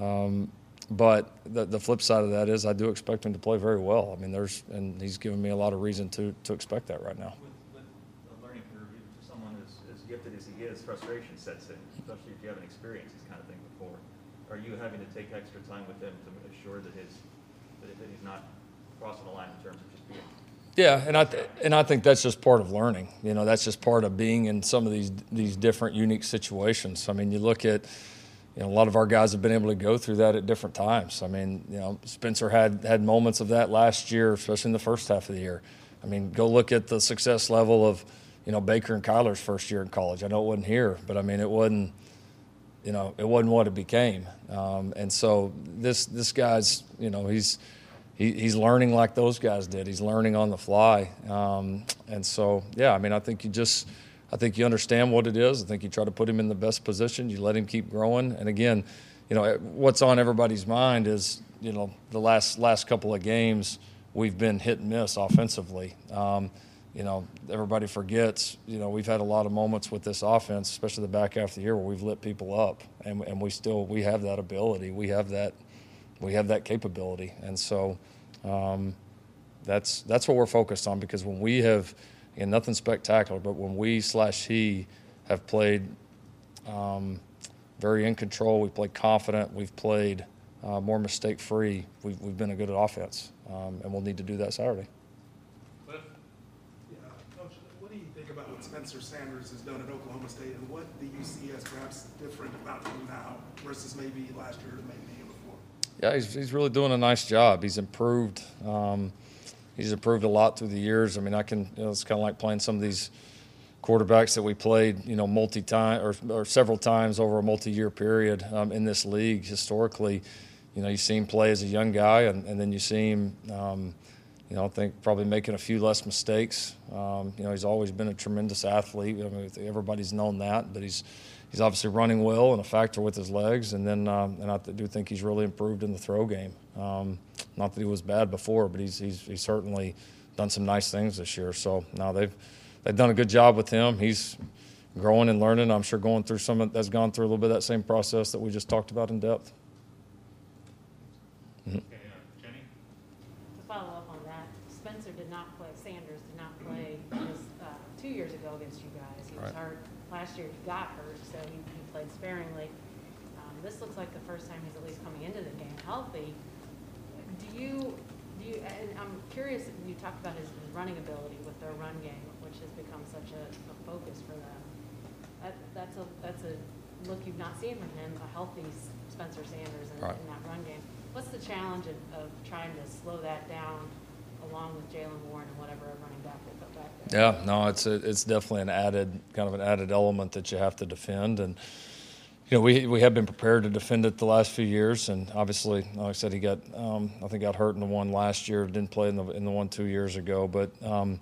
Um, But the, the flip side of that is I do expect him to play very well. I mean, there's – and he's given me a lot of reason to, to expect that right now. With, with a learning curve, for someone as, as gifted as he is, frustration sets in, especially if you haven't experienced this kind of thing before. Are you having to take extra time with him to assure that his that, that he's not crossing the line in terms of just being – Yeah, and I, th- and I think that's just part of learning. You know, that's just part of being in some of these these different unique situations. I mean, you look at – You know, a lot of our guys have been able to go through that at different times. I mean, you know, Spencer had, had moments of that last year, especially in the first half of the year. I mean, go look at the success level of, you know, Baker and Kyler's first year in college. I know it wasn't here, but, I mean, it wasn't, you know, it wasn't what it became. Um, and so this this guy's, you know, he's he, he's learning like those guys did. He's learning on the fly. Um, and so, yeah, I mean, I think you just – I think you understand what it is. I think you try to put him in the best position. You let him keep growing. And, again, you know, what's on everybody's mind is, you know, the last last couple of games we've been hit and miss offensively. Um, you know, everybody forgets, you know, we've had a lot of moments with this offense, especially the back half of the year, where we've lit people up, and, and we still we have that ability. We have that we have that capability. And so um, that's that's what we're focused on, because when we have, and nothing spectacular, but when we slash he have played um, very in control, we've played confident, we've played uh, more mistake-free, we've, we've been a good offense. Um, and we'll need to do that Saturday. Cliff? Yeah, Coach, what do you think about what Spencer Sanders has done at Oklahoma State, and what do you see as perhaps different about him now versus maybe last year or maybe the year before? Yeah, he's, he's really doing a nice job. He's improved. Um, he's improved a lot through the years. I mean, I can. You know, it's kind of like playing some of these quarterbacks that we played, you know, multi time or, or several times over a multi-year period um, in this league historically. You know, you see him play as a young guy, and, and then you see him, um, you know, I think probably making a few less mistakes. Um, you know, he's always been a tremendous athlete. I mean, everybody's known that, but he's he's obviously running well and a factor with his legs. And then, um, and I do think he's really improved in the throw game. Um, not that he was bad before, but he's he's he's certainly done some nice things this year. So now they've they've done a good job with him. He's growing and learning. I'm sure going through some that's gone through a little bit of that same process that we just talked about in depth. Mm-hmm. Okay, uh, Jenny? To follow up on that, Spencer did not play, Sanders did not play just, uh, two years ago against you guys. He was right. hurt. Last year he got hurt, so he, he played sparingly. Um, this looks like the first time he's at least coming into the game healthy. Do you, do you, and I'm curious, you talked about his running ability with their run game, which has become such a, a focus for them. That, that's, a, that's a look you've not seen from him, a healthy Spencer Sanders in, right. in that run game. What's the challenge of, of trying to slow that down along with Jalen Warren and whatever running back they put back there? Yeah, no, it's a, it's definitely an added kind of an added element that you have to defend. And, you know, we we have been prepared to defend it the last few years. And obviously, like I said, he got um, I think got hurt in the one last year, didn't play in the in the one two years ago. But um,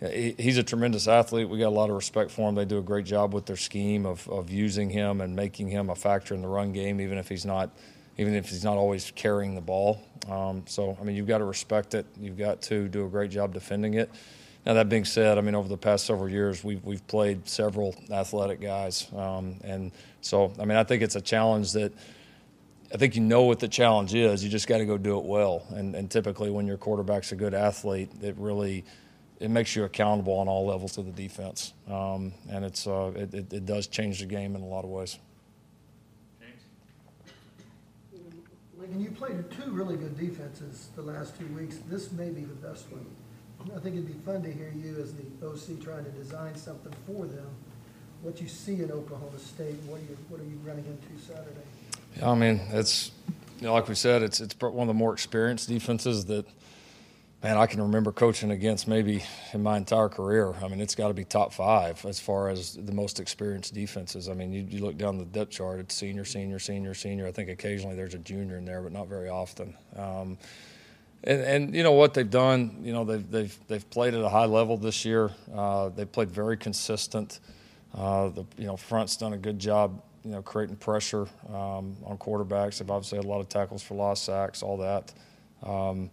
he, he's a tremendous athlete. We got a lot of respect for him. They do a great job with their scheme of of using him and making him a factor in the run game, even if he's not – even if he's not always carrying the ball. Um, so, I mean, you've got to respect it. You've got to do a great job defending it. Now, that being said, I mean, over the past several years, we've, we've played several athletic guys. Um, and so, I mean, I think it's a challenge that I think you know what the challenge is. You just got to go do it well. And, and typically when your quarterback's a good athlete, it really it makes you accountable on all levels of the defense. Um, and it's uh, it, it, it does change the game in a lot of ways. And you played two really good defenses the last two weeks. This may be the best one. I think it'd be fun to hear you as the O C trying to design something for them. What you see in Oklahoma State, what are you, what are you running into Saturday? Yeah, I mean, it's, you know, like we said, it's it's one of the more experienced defenses that, man, I can remember coaching against maybe in my entire career. I mean, it's got to be top five as far as the most experienced defenses. I mean, you, you look down the depth chart, it's senior, senior, senior, senior. I think occasionally there's a junior in there, but not very often. Um, and, and you know what they've done, you know, they've, they've, they've played at a high level this year. Uh, they've played very consistent. Uh, the you know, front's done a good job, you know, creating pressure um, on quarterbacks. They've obviously had a lot of tackles for loss, sacks, all that. Um,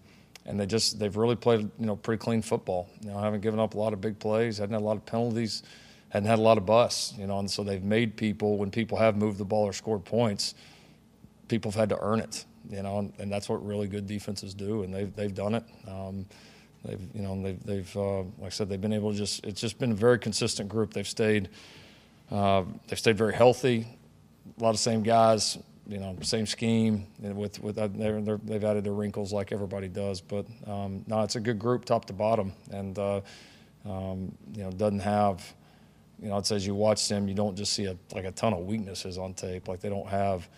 And they just, they've really played, you know, pretty clean football. You know, haven't given up a lot of big plays, hadn't had a lot of penalties, hadn't had a lot of busts, you know, and so they've made people, when people have moved the ball or scored points, people have had to earn it, you know, and, and that's what really good defenses do, and they've, they've done it. Um, they've, you know, they've, they've uh, like I said, they've been able to just, it's just been a very consistent group. They've stayed, uh, they've stayed very healthy, a lot of same guys. You know, same scheme, and with with they're, they're, they've added their wrinkles like everybody does. But um, no, it's a good group, top to bottom, and uh, um, you know, doesn't have, you know, it's as you watch them, you don't just see a like a ton of weaknesses on tape. Like they don't have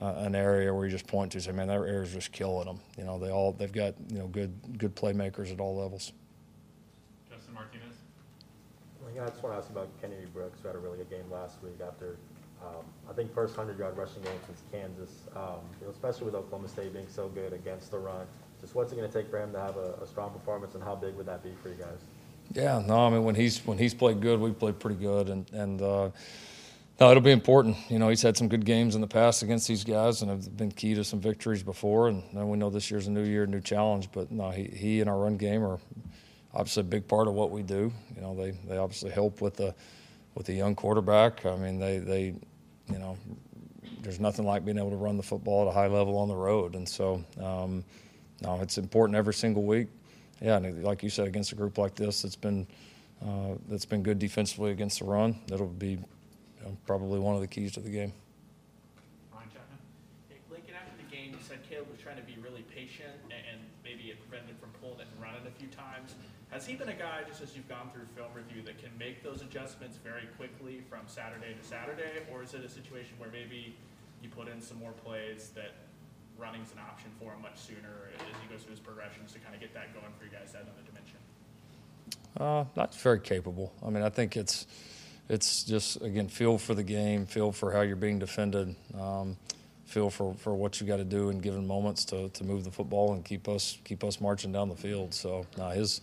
uh, an area where you just point to and say, man, that area's just killing them. You know, they all they've got you know good good playmakers at all levels. Justin Martinez. Well, yeah, I just want to ask about Kennedy Brooks, who had a really good game last week after. Um, I think first hundred-yard rushing game since Kansas, um, you know, especially with Oklahoma State being so good against the run. Just what's it going to take for him to have a, a strong performance, and how big would that be for you guys? Yeah, no, I mean, when he's when he's played good, we've played pretty good, and and uh, No, it'll be important. You know, he's had some good games in the past against these guys and have been key to some victories before. And then we know this year's a new year, new challenge. But, no, he, he and our run game are obviously a big part of what we do. You know, they, they obviously help with the with the young quarterback. I mean, they, they, you know, there's nothing like being able to run the football at a high level on the road. And so, um, no, it's important every single week. Yeah, and like you said, against a group like this that's been uh, that's been good defensively against the run, that'll be – probably one of the keys to the game. Ron Chapman. Hey, Lincoln, after the game, you said Caleb was trying to be really patient and maybe it prevented him from pulling it and running a few times. Has he been a guy, just as you've gone through film review, that can make those adjustments very quickly from Saturday to Saturday, or is it a situation where maybe you put in some more plays that running's an option for him much sooner as he goes through his progressions to kind of get that going for you guys, that another dimension? Uh, not very capable. I mean, I think it's – It's just, again, feel for the game, feel for how you're being defended, um, feel for, for what you got to do in given moments to, to move the football and keep us keep us marching down the field. So, no, nah, his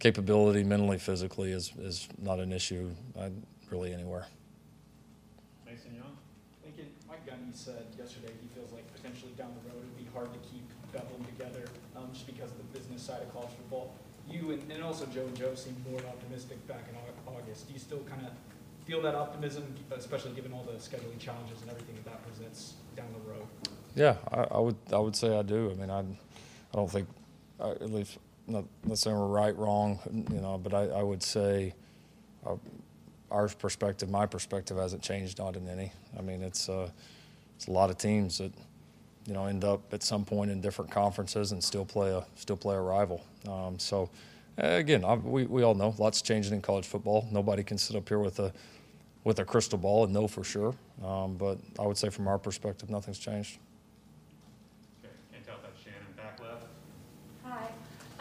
capability mentally, physically is, is not an issue uh, really anywhere. Mason Young. Lincoln, Mike Gaddis said yesterday he feels like potentially down the road it would be hard to keep Bedlam together um, just because of the business side of college football. You and, and also Joe and Joe seemed more optimistic back in August. Do you still kind of feel that optimism, especially given all the scheduling challenges and everything that that presents down the road? Yeah, I, I would I would say I do. I mean, I, I don't think, I, at least, not, not saying we're right, wrong, you know, but I, I would say uh, our perspective, my perspective hasn't changed, not in any. I mean, it's uh, it's a lot of teams that, you know, end up at some point in different conferences and still play a still play a rival. Um, so, again, I, we we all know lots changing in college football. Nobody can sit up here with a with a crystal ball and know for sure. Um, but I would say from our perspective, nothing's changed. Okay, can't tell if that's Shannon back left. Hi.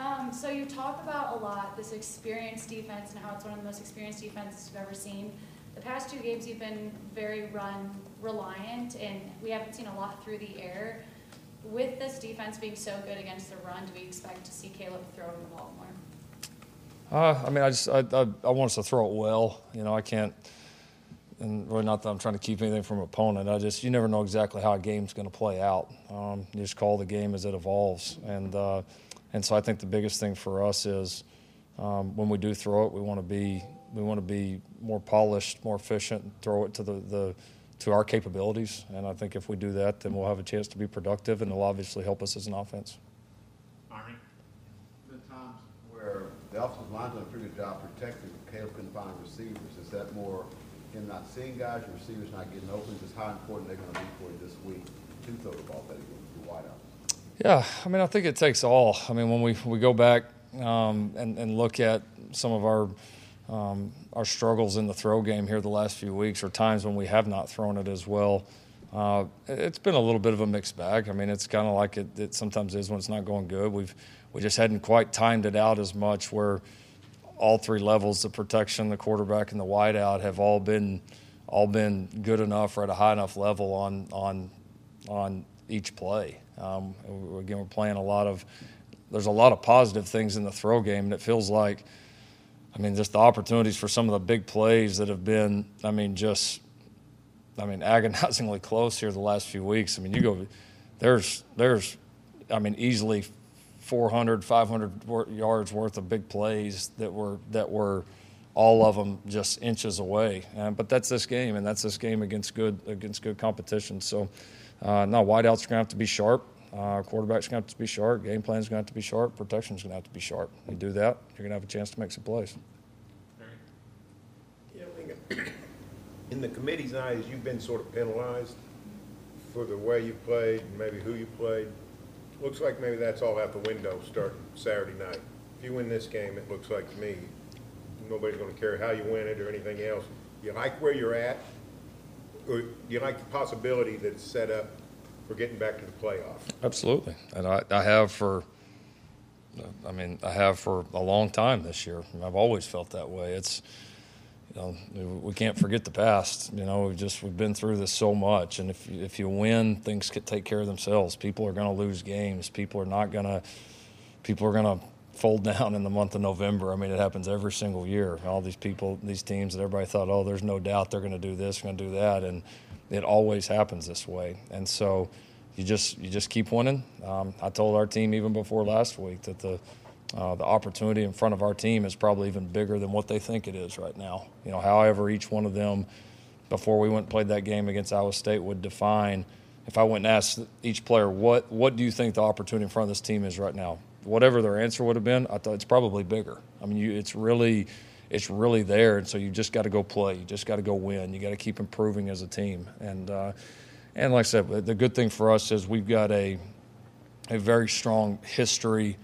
Um, so you talk about a lot this experienced defense and how it's one of the most experienced defenses you've ever seen. The past two games you've been very run reliant, and we haven't seen a lot through the air. With this defense being so good against the run, do we expect to see Caleb throwing the ball more? Uh, I mean, I just I, I I want us to throw it well. You know, I can't, and really not that I'm trying to keep anything from an opponent. I just you never know exactly how a game's going to play out. Um, you just call the game as it evolves, and uh, and so I think the biggest thing for us is um, when we do throw it, we want to be. We want to be more polished, more efficient, and throw it to the, the to our capabilities. And I think if we do that, then we'll have a chance to be productive, and it'll obviously help us as an offense. All right. The times where the offensive line's done a pretty good job protecting, Caleb couldn't find receivers. Is that more him not seeing guys, your receivers not getting open? Just how important they're going to be for you this week to throw the ball better to the wideouts? Yeah, I mean, I think it takes all. I mean, when we, we go back um, and, and look at some of our – Um, our struggles in the throw game here the last few weeks or times when we have not thrown it as well. Uh, it's been a little bit of a mixed bag. I mean, it's kind of like it, it sometimes is when it's not going good. We've we just hadn't quite timed it out as much where all three levels, the protection, the quarterback, and the wideout have all been all been good enough or at a high enough level on on on each play. Um, again, we're playing a lot of there's a lot of positive things in the throw game, and it feels like. I mean, just the opportunities for some of the big plays that have been, I mean, just, I mean, agonizingly close here the last few weeks. I mean, you go, there's, there's, I mean, easily four hundred, five hundred yards worth of big plays that were, that were all of them just inches away. Um, but that's this game, and that's this game against good, against good competition. So, uh, no, wideouts are going to have to be sharp. Uh, quarterback's going to have to be sharp. Game plan's going to have to be sharp. Protection's going to have to be sharp. You do that, you're going to have a chance to make some plays. Yeah, Lincoln. In the committee's eyes, you've been sort of penalized for the way you played and maybe who you played. Looks like maybe that's all out the window starting Saturday night. If you win this game, it looks like to me, nobody's going to care how you win it or anything else. You like where you're at, or you like the possibility that it's set up for getting back to the playoff. Absolutely, and I, I have for, I mean, I have for a long time this year. I mean, I've always felt that way. It's, you know, we can't forget the past. You know, we've just we've been through this so much, and if if you win, things could take care of themselves. People are going to lose games. People are not going to. People are going to fold down in the month of November. I mean, it happens every single year. All these people, these teams that everybody thought, oh, there's no doubt they're going to do this, going to do that, and it always happens this way. And so you just you just keep winning. Um, I told our team even before last week that the uh, the opportunity in front of our team is probably even bigger than what they think it is right now. You know, however, each one of them before we went and played that game against Iowa State would define. If I went and asked each player, what what do you think the opportunity in front of this team is right now? Whatever their answer would have been, I thought it's probably bigger. I mean, you, it's really, it's really there, and so you just got to go play. You just got to go win. You got to keep improving as a team. And uh, and like I said, the good thing for us is we've got a a very strong history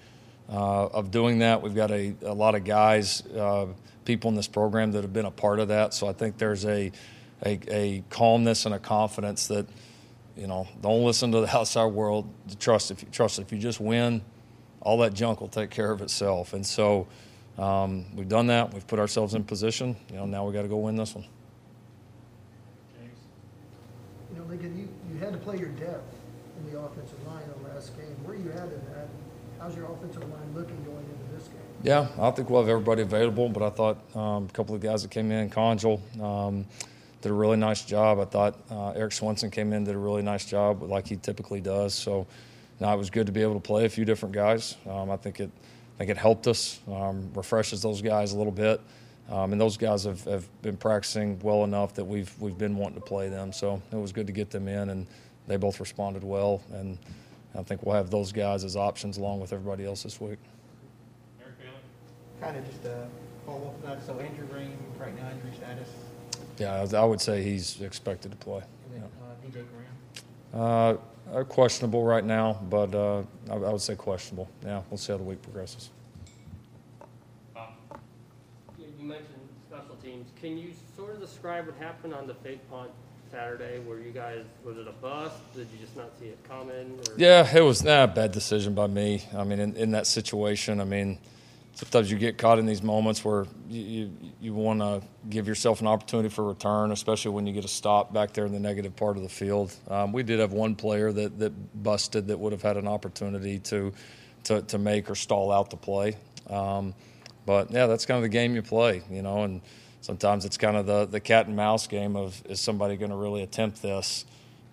uh, of doing that. We've got a, a lot of guys, uh, people in this program that have been a part of that. So I think there's a a, a calmness and a confidence that, you know, don't listen to the outside world. Trust if you trust if you just win. All that junk will take care of itself. And so um, we've done that. We've put ourselves in position. You know, now we got to go win this one. James. You know, Lincoln, you, you had to play your depth in the offensive line in the last game. Where are you at in that? How's your offensive line looking going into this game? Yeah, I think we'll have everybody available, but I thought um, a couple of guys that came in, Congel, um, did a really nice job. I thought uh, Eric Swenson came in, did a really nice job like he typically does. So, now it was good to be able to play a few different guys. Um, I think it, I think it helped us, um, refreshes those guys a little bit, um, and those guys have, have been practicing well enough that we've we've been wanting to play them. So it was good to get them in, and they both responded well. And I think we'll have those guys as options along with everybody else this week. Eric Bailey, kind of just a follow up to that. So Andrew Graham right now, injury status. Yeah, I would say he's expected to play. And then yeah. uh, D J Graham. Uh, Are questionable right now, but uh, I, I would say questionable. Yeah, we'll see how the week progresses. Bob. You mentioned special teams. Can you sort of describe what happened on the fake punt Saturday? Where you guys, was it a bust? Did you just not see it coming? Or? Yeah, it was nah, a bad decision by me. I mean, in, in that situation, I mean, sometimes you get caught in these moments where you you, you want to give yourself an opportunity for return, especially when you get a stop back there in the negative part of the field. Um, we did have one player that, that busted that would have had an opportunity to to, to make or stall out the play. Um, but, yeah, that's kind of the game you play, you know, and sometimes it's kind of the, the cat and mouse game of is somebody going to really attempt this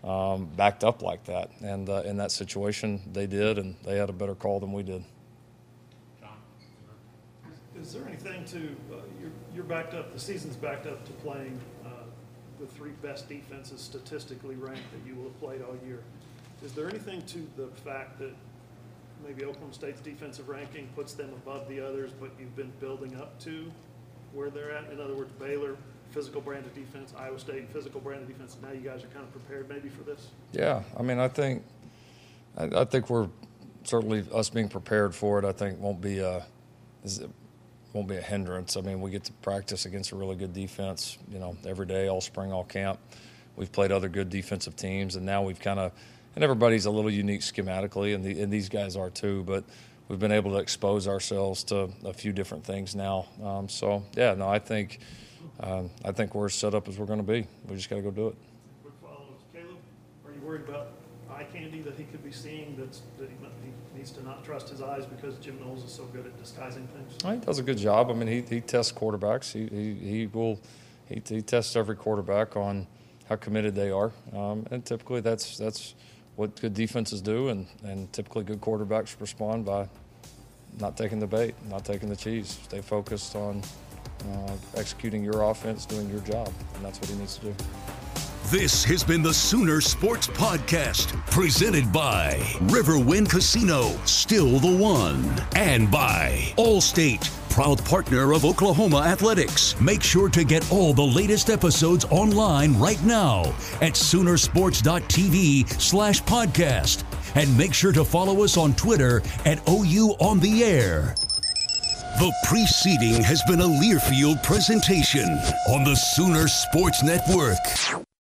um, backed up like that. And uh, in that situation, they did, and they had a better call than we did. Is there anything to uh, you're, you're backed up, the season's backed up to playing uh, the three best defenses statistically ranked that you will have played all year. Is there anything to the fact that maybe Oklahoma State's defensive ranking puts them above the others, but you've been building up to where they're at? In other words, Baylor, physical brand of defense, Iowa State, physical brand of defense, and now you guys are kind of prepared maybe for this? Yeah, I mean, I think I, I think we're certainly us being prepared for it, I think won't be a is it, won't be a hindrance. I mean, we get to practice against a really good defense, you know, every day, all spring, all camp. We've played other good defensive teams, and now we've kind of – and everybody's a little unique schematically, and, the, and these guys are too, but we've been able to expose ourselves to a few different things now. Um, so, yeah, no, I think um, I think we're as set up as we're going to be. We just got to go do it. Quick follow-ups. Caleb, are you worried about eye candy that he could be seeing that's, that he might be – needs to not trust his eyes because Jim Knowles is so good at disguising things? Well, he does a good job. I mean, he, he tests quarterbacks. He he, he will he, he tests every quarterback on how committed they are, um, and typically that's that's what good defenses do, and, and typically good quarterbacks respond by not taking the bait, not taking the cheese. Stay focused on uh, executing your offense, doing your job, and that's what he needs to do. This has been the Sooner Sports Podcast, presented by Riverwind Casino, still the one, and by Allstate, proud partner of Oklahoma Athletics. Make sure to get all the latest episodes online right now at Soonersports.tv slash podcast. And make sure to follow us on Twitter at O U On The Air. The preceding has been a Learfield presentation on the Sooner Sports Network.